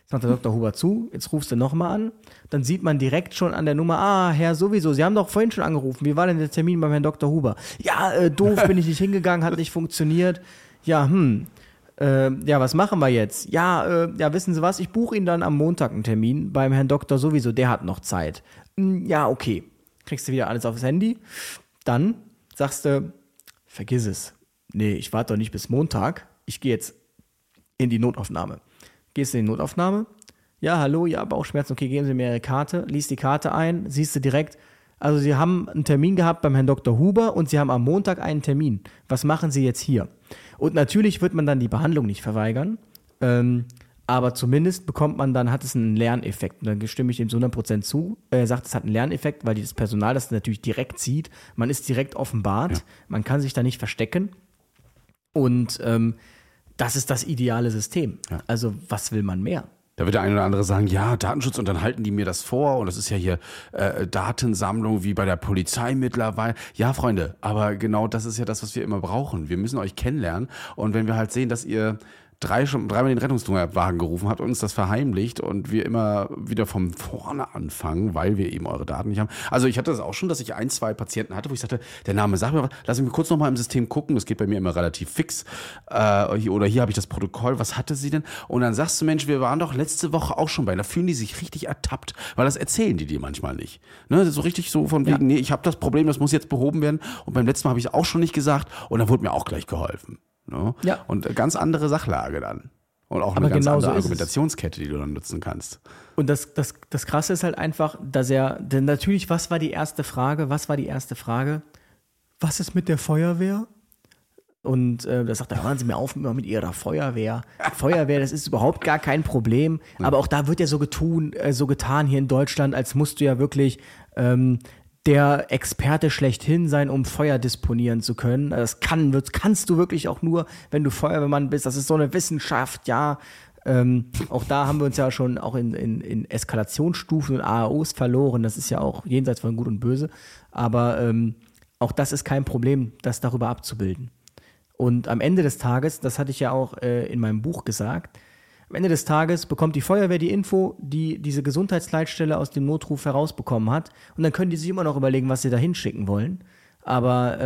Jetzt macht der Dr. Huber zu, jetzt rufst du nochmal an, dann sieht man direkt schon an der Nummer, Herr sowieso, Sie haben doch vorhin schon angerufen, wie war denn der Termin beim Herrn Dr. Huber? Ja, doof, bin ich nicht hingegangen, hat nicht funktioniert, was machen wir jetzt? Ja, wissen Sie was, ich buche Ihnen dann am Montag einen Termin beim Herrn Doktor sowieso, der hat noch Zeit. Ja, okay, kriegst du wieder alles aufs Handy, dann sagst du, vergiss es. Nee, ich warte doch nicht bis Montag. Ich gehe jetzt in die Notaufnahme. Gehst in die Notaufnahme? Ja, hallo, ja, Bauchschmerzen. Okay, geben Sie mir Ihre Karte. Lies die Karte ein, siehst du direkt. Also Sie haben einen Termin gehabt beim Herrn Dr. Huber und Sie haben am Montag einen Termin. Was machen Sie jetzt hier? Und natürlich wird man dann die Behandlung nicht verweigern. Aber zumindest bekommt man dann, hat es einen Lerneffekt. Und dann stimme ich dem zu 100% zu. Er sagt, es hat einen Lerneffekt, weil das Personal das natürlich direkt sieht. Man ist direkt offenbart. Ja. Man kann sich da nicht verstecken. Und das ist das ideale System. Ja. Also was will man mehr? Da wird der eine oder andere sagen, ja, Datenschutz, und dann halten die mir das vor. Und das ist ja hier Datensammlung wie bei der Polizei mittlerweile. Ja, Freunde, aber genau das ist ja das, was wir immer brauchen. Wir müssen euch kennenlernen. Und wenn wir halt sehen, dass ihr dreimal den Rettungswagen gerufen habt und uns das verheimlicht und wir immer wieder von vorne anfangen, weil wir eben eure Daten nicht haben. Also ich hatte das auch schon, dass ich 1, 2 Patienten hatte, wo ich sagte, der Name sagt mir was, lass mich kurz nochmal im System gucken, das geht bei mir immer relativ fix. Oder hier habe ich das Protokoll, was hatte sie denn? Und dann sagst du, Mensch, wir waren doch letzte Woche auch schon bei, da fühlen die sich richtig ertappt, weil das erzählen die dir manchmal nicht. Ne? Das ist so richtig so von wegen, nee, ich habe das Problem, das muss jetzt behoben werden und beim letzten Mal habe ich es auch schon nicht gesagt und dann wurde mir auch gleich geholfen. No? Ja. Und ganz andere Sachlage dann. Und auch eine ganz andere Argumentationskette, die du dann nutzen kannst. Und das Krasse ist halt einfach, dass denn natürlich, was war die erste Frage? Was ist mit der Feuerwehr? Und da sagt er, hören Sie mir auf mit Ihrer Feuerwehr. Feuerwehr, das ist überhaupt gar kein Problem. Ja. Aber auch da wird ja so getan hier in Deutschland, als musst du ja wirklich der Experte schlechthin sein, um Feuer disponieren zu können. Das kannst du wirklich auch nur, wenn du Feuerwehrmann bist. Das ist so eine Wissenschaft, ja. Auch da haben wir uns ja schon auch in Eskalationsstufen und AAOs verloren. Das ist ja auch jenseits von Gut und Böse. Aber auch das ist kein Problem, das darüber abzubilden. Und am Ende des Tages, das hatte ich ja auch in meinem Buch gesagt, am Ende des Tages bekommt die Feuerwehr die Info, die diese Gesundheitsleitstelle aus dem Notruf herausbekommen hat. Und dann können die sich immer noch überlegen, was sie da hinschicken wollen. Aber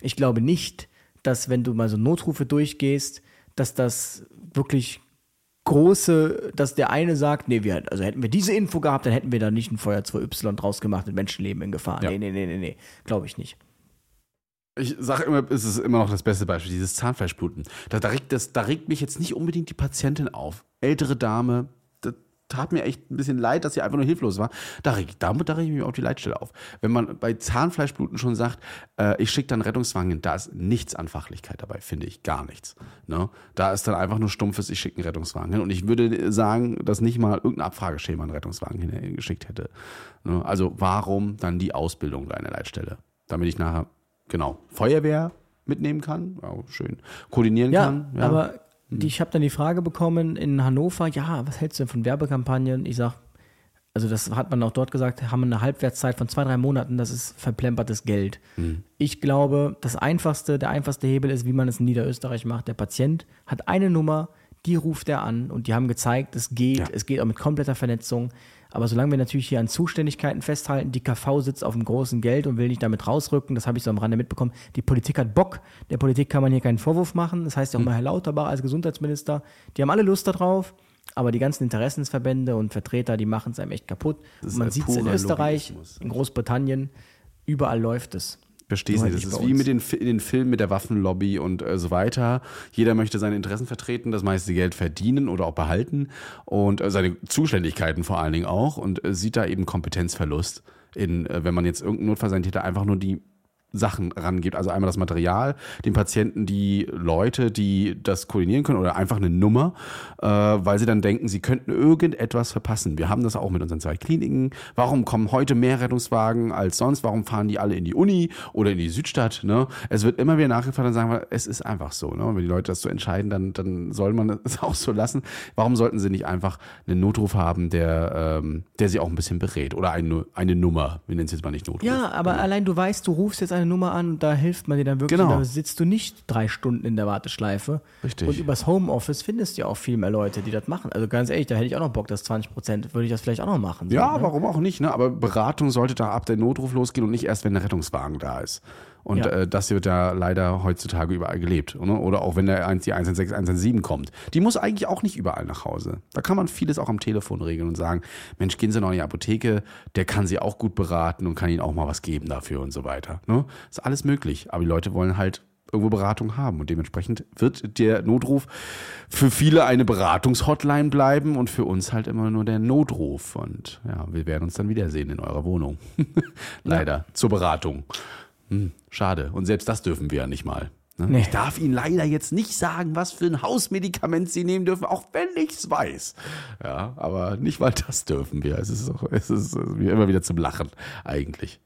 ich glaube nicht, dass, wenn du mal so Notrufe durchgehst, dass das wirklich große, dass der eine sagt, nee, hätten wir diese Info gehabt, dann hätten wir da nicht ein Feuer 2Y draus gemacht mit Menschenleben in Gefahr. Ja. Nee, glaube ich nicht. Ich sage immer, es ist immer noch das beste Beispiel, dieses Zahnfleischbluten. Da regt mich jetzt nicht unbedingt die Patientin auf. Ältere Dame, das tat mir echt ein bisschen leid, dass sie einfach nur hilflos war. Da regt mich auch die Leitstelle auf. Wenn man bei Zahnfleischbluten schon sagt, ich schicke dann Rettungswagen hin, da ist nichts an Fachlichkeit dabei, finde ich, gar nichts. Ne? Da ist dann einfach nur stumpfes, ich schicke einen Rettungswagen hin. Und ich würde sagen, dass nicht mal irgendein Abfrageschema einen Rettungswagen hingeschickt hätte. Ne? Also warum dann die Ausbildung bei einer Leitstelle? Damit ich nachher Feuerwehr mitnehmen kann, ja, schön koordinieren kann. Ja, aber ich habe dann die Frage bekommen in Hannover, ja, was hältst du denn von Werbekampagnen? Ich sage, also das hat man auch dort gesagt, haben eine Halbwertszeit von 2-3 Monaten, das ist verplempertes Geld. Mhm. Ich glaube, der einfachste Hebel ist, wie man es in Niederösterreich macht. Der Patient hat eine Nummer, die ruft er an und die haben gezeigt, es geht. Ja. Es geht auch mit kompletter Vernetzung. Aber solange wir natürlich hier an Zuständigkeiten festhalten, die KV sitzt auf dem großen Geld und will nicht damit rausrücken, das habe ich so am Rande mitbekommen, die Politik hat Bock, der Politik kann man hier keinen Vorwurf machen, das heißt ja auch mal Herr Lauterbach als Gesundheitsminister, die haben alle Lust darauf, aber die ganzen Interessensverbände und Vertreter, die machen es einem echt kaputt. Und man sieht es in Österreich, in Großbritannien, überall läuft es. Verstehst du, das ist wie mit den Filmen mit der Waffenlobby und so weiter. Jeder möchte seine Interessen vertreten, das meiste Geld verdienen oder auch behalten und seine Zuständigkeiten vor allen Dingen auch und sieht da eben Kompetenzverlust, wenn man jetzt irgendeinen Notfall sein hätte, einfach nur die Sachen rangibt. Also einmal das Material, den Patienten, die Leute, die das koordinieren können oder einfach eine Nummer, weil sie dann denken, sie könnten irgendetwas verpassen. Wir haben das auch mit unseren 2 Kliniken. Warum kommen heute mehr Rettungswagen als sonst? Warum fahren die alle in die Uni oder in die Südstadt? Ne? Es wird immer wieder nachgefragt und sagen wir, es ist einfach so. Ne? Wenn die Leute das so entscheiden, dann soll man es auch so lassen. Warum sollten sie nicht einfach einen Notruf haben, der sie auch ein bisschen berät oder eine Nummer? Wir nennen es jetzt mal nicht Notruf. Ja, aber allein du weißt, du rufst jetzt eine Nummer an und da hilft man dir dann wirklich, da sitzt du nicht 3 Stunden in der Warteschleife. Richtig. Und übers Homeoffice findest du ja auch viel mehr Leute, die das machen. Also ganz ehrlich, da hätte ich auch noch Bock, dass 20%, würde ich das vielleicht auch noch machen. Ja, warum auch nicht, ne? Aber Beratung sollte da ab der Notruf losgehen und nicht erst, wenn der Rettungswagen da ist. Und das wird da leider heutzutage überall gelebt. Oder auch wenn der 116, 117 kommt. Die muss eigentlich auch nicht überall nach Hause. Da kann man vieles auch am Telefon regeln und sagen, Mensch, gehen Sie noch in die Apotheke, der kann Sie auch gut beraten und kann Ihnen auch mal was geben dafür und so weiter. Ne? Ist alles möglich. Aber die Leute wollen halt irgendwo Beratung haben. Und dementsprechend wird der Notruf für viele eine Beratungshotline bleiben und für uns halt immer nur der Notruf. Und ja, wir werden uns dann wiedersehen in eurer Wohnung. Leider. Ja. Zur Beratung. Schade. Und selbst das dürfen wir ja nicht mal. Ne? Nee. Ich darf Ihnen leider jetzt nicht sagen, was für ein Hausmedikament Sie nehmen dürfen, auch wenn ich es weiß. Ja, aber nicht mal das dürfen wir. Es ist immer wieder zum Lachen eigentlich.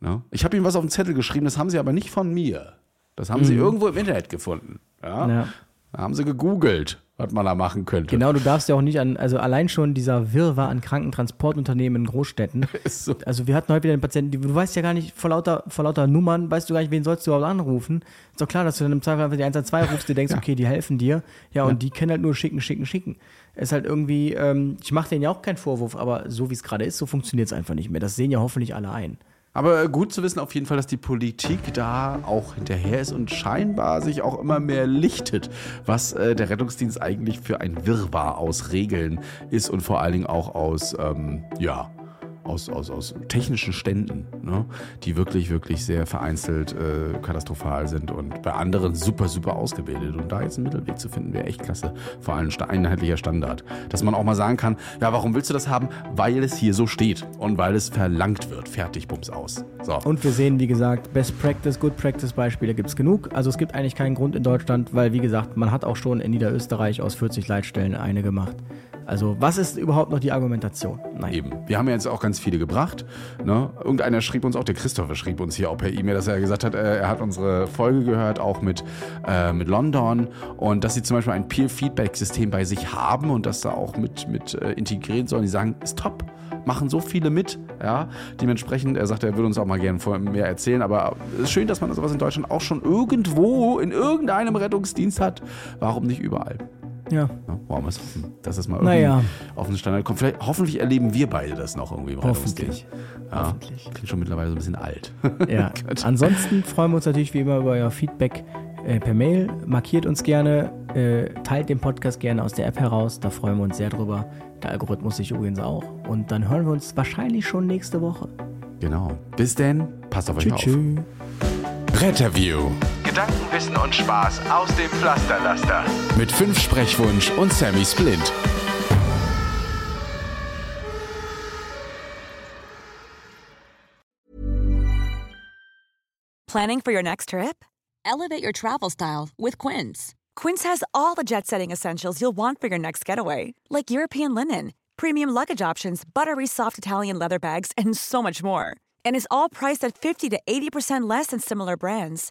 Ne? Ich habe Ihnen was auf den Zettel geschrieben, das haben Sie aber nicht von mir. Das haben Sie irgendwo im Internet gefunden. Ja. Da haben Sie gegoogelt, was man da machen könnte. Genau, du darfst ja auch nicht also allein schon dieser Wirrwarr an Krankentransportunternehmen in Großstädten. So. Also wir hatten heute wieder einen Patienten, du weißt ja gar nicht, vor lauter Nummern, weißt du gar nicht, wen sollst du überhaupt anrufen. Ist doch klar, dass du dann im Zweifel einfach die 112 rufst, dir denkst, okay, die helfen dir. Ja, und die können halt nur schicken. Es ist halt irgendwie, ich mache denen ja auch keinen Vorwurf, aber so wie es gerade ist, so funktioniert es einfach nicht mehr. Das sehen ja hoffentlich alle ein. Aber gut zu wissen auf jeden Fall, dass die Politik da auch hinterher ist und scheinbar sich auch immer mehr lichtet, was der Rettungsdienst eigentlich für ein Wirrwarr aus Regeln ist und vor allen Dingen auch aus technischen Ständen, ne? Die wirklich, wirklich sehr vereinzelt katastrophal sind und bei anderen super, super ausgebildet. Und da jetzt einen Mittelweg zu finden, wäre echt klasse. Vor allem ein einheitlicher Standard. Dass man auch mal sagen kann, ja, warum willst du das haben? Weil es hier so steht und weil es verlangt wird. Fertig, bums aus. So. Und wir sehen, wie gesagt, Best Practice, Good Practice Beispiele gibt es genug. Also es gibt eigentlich keinen Grund in Deutschland, weil, wie gesagt, man hat auch schon in Niederösterreich aus 40 Leitstellen eine gemacht. Also was ist überhaupt noch die Argumentation? Nein. Eben. Wir haben ja jetzt auch ganz viele gebracht. Ne? Irgendeiner schrieb uns, auch der Christopher schrieb uns hier auch per E-Mail, dass er gesagt hat, er hat unsere Folge gehört, auch mit London, und dass sie zum Beispiel ein Peer-Feedback-System bei sich haben und das da auch mit integrieren sollen. Die sagen, ist top, machen so viele mit. Ja? Dementsprechend, er sagt, er würde uns auch mal gerne mehr erzählen, aber es ist schön, dass man sowas in Deutschland auch schon irgendwo in irgendeinem Rettungsdienst hat. Warum nicht überall? Ja. Warum ist offen, dass das mal irgendwie auf den Standard kommt? Vielleicht, hoffentlich erleben wir beide das noch irgendwie. Hoffentlich. Ja, hoffentlich. Klingt schon mittlerweile so ein bisschen alt. Ja. Ansonsten freuen wir uns natürlich wie immer über euer Feedback per Mail. Markiert uns gerne, teilt den Podcast gerne aus der App heraus. Da freuen wir uns sehr drüber. Der Algorithmus sich übrigens auch. Und dann hören wir uns wahrscheinlich schon nächste Woche. Genau. Bis denn. Passt auf euch auf. Tschüss. Retterview. Gedanken, Wissen und Spaß aus dem Pflasterlaster. Mit 5 Sprechwunsch und Samy Splint. Planning for your next trip? Elevate your travel style with Quince. Quince has all the jet-setting essentials you'll want for your next getaway, like European linen, premium luggage options, buttery soft Italian leather bags, and so much more. And is all priced at 50 to 80% less than similar brands.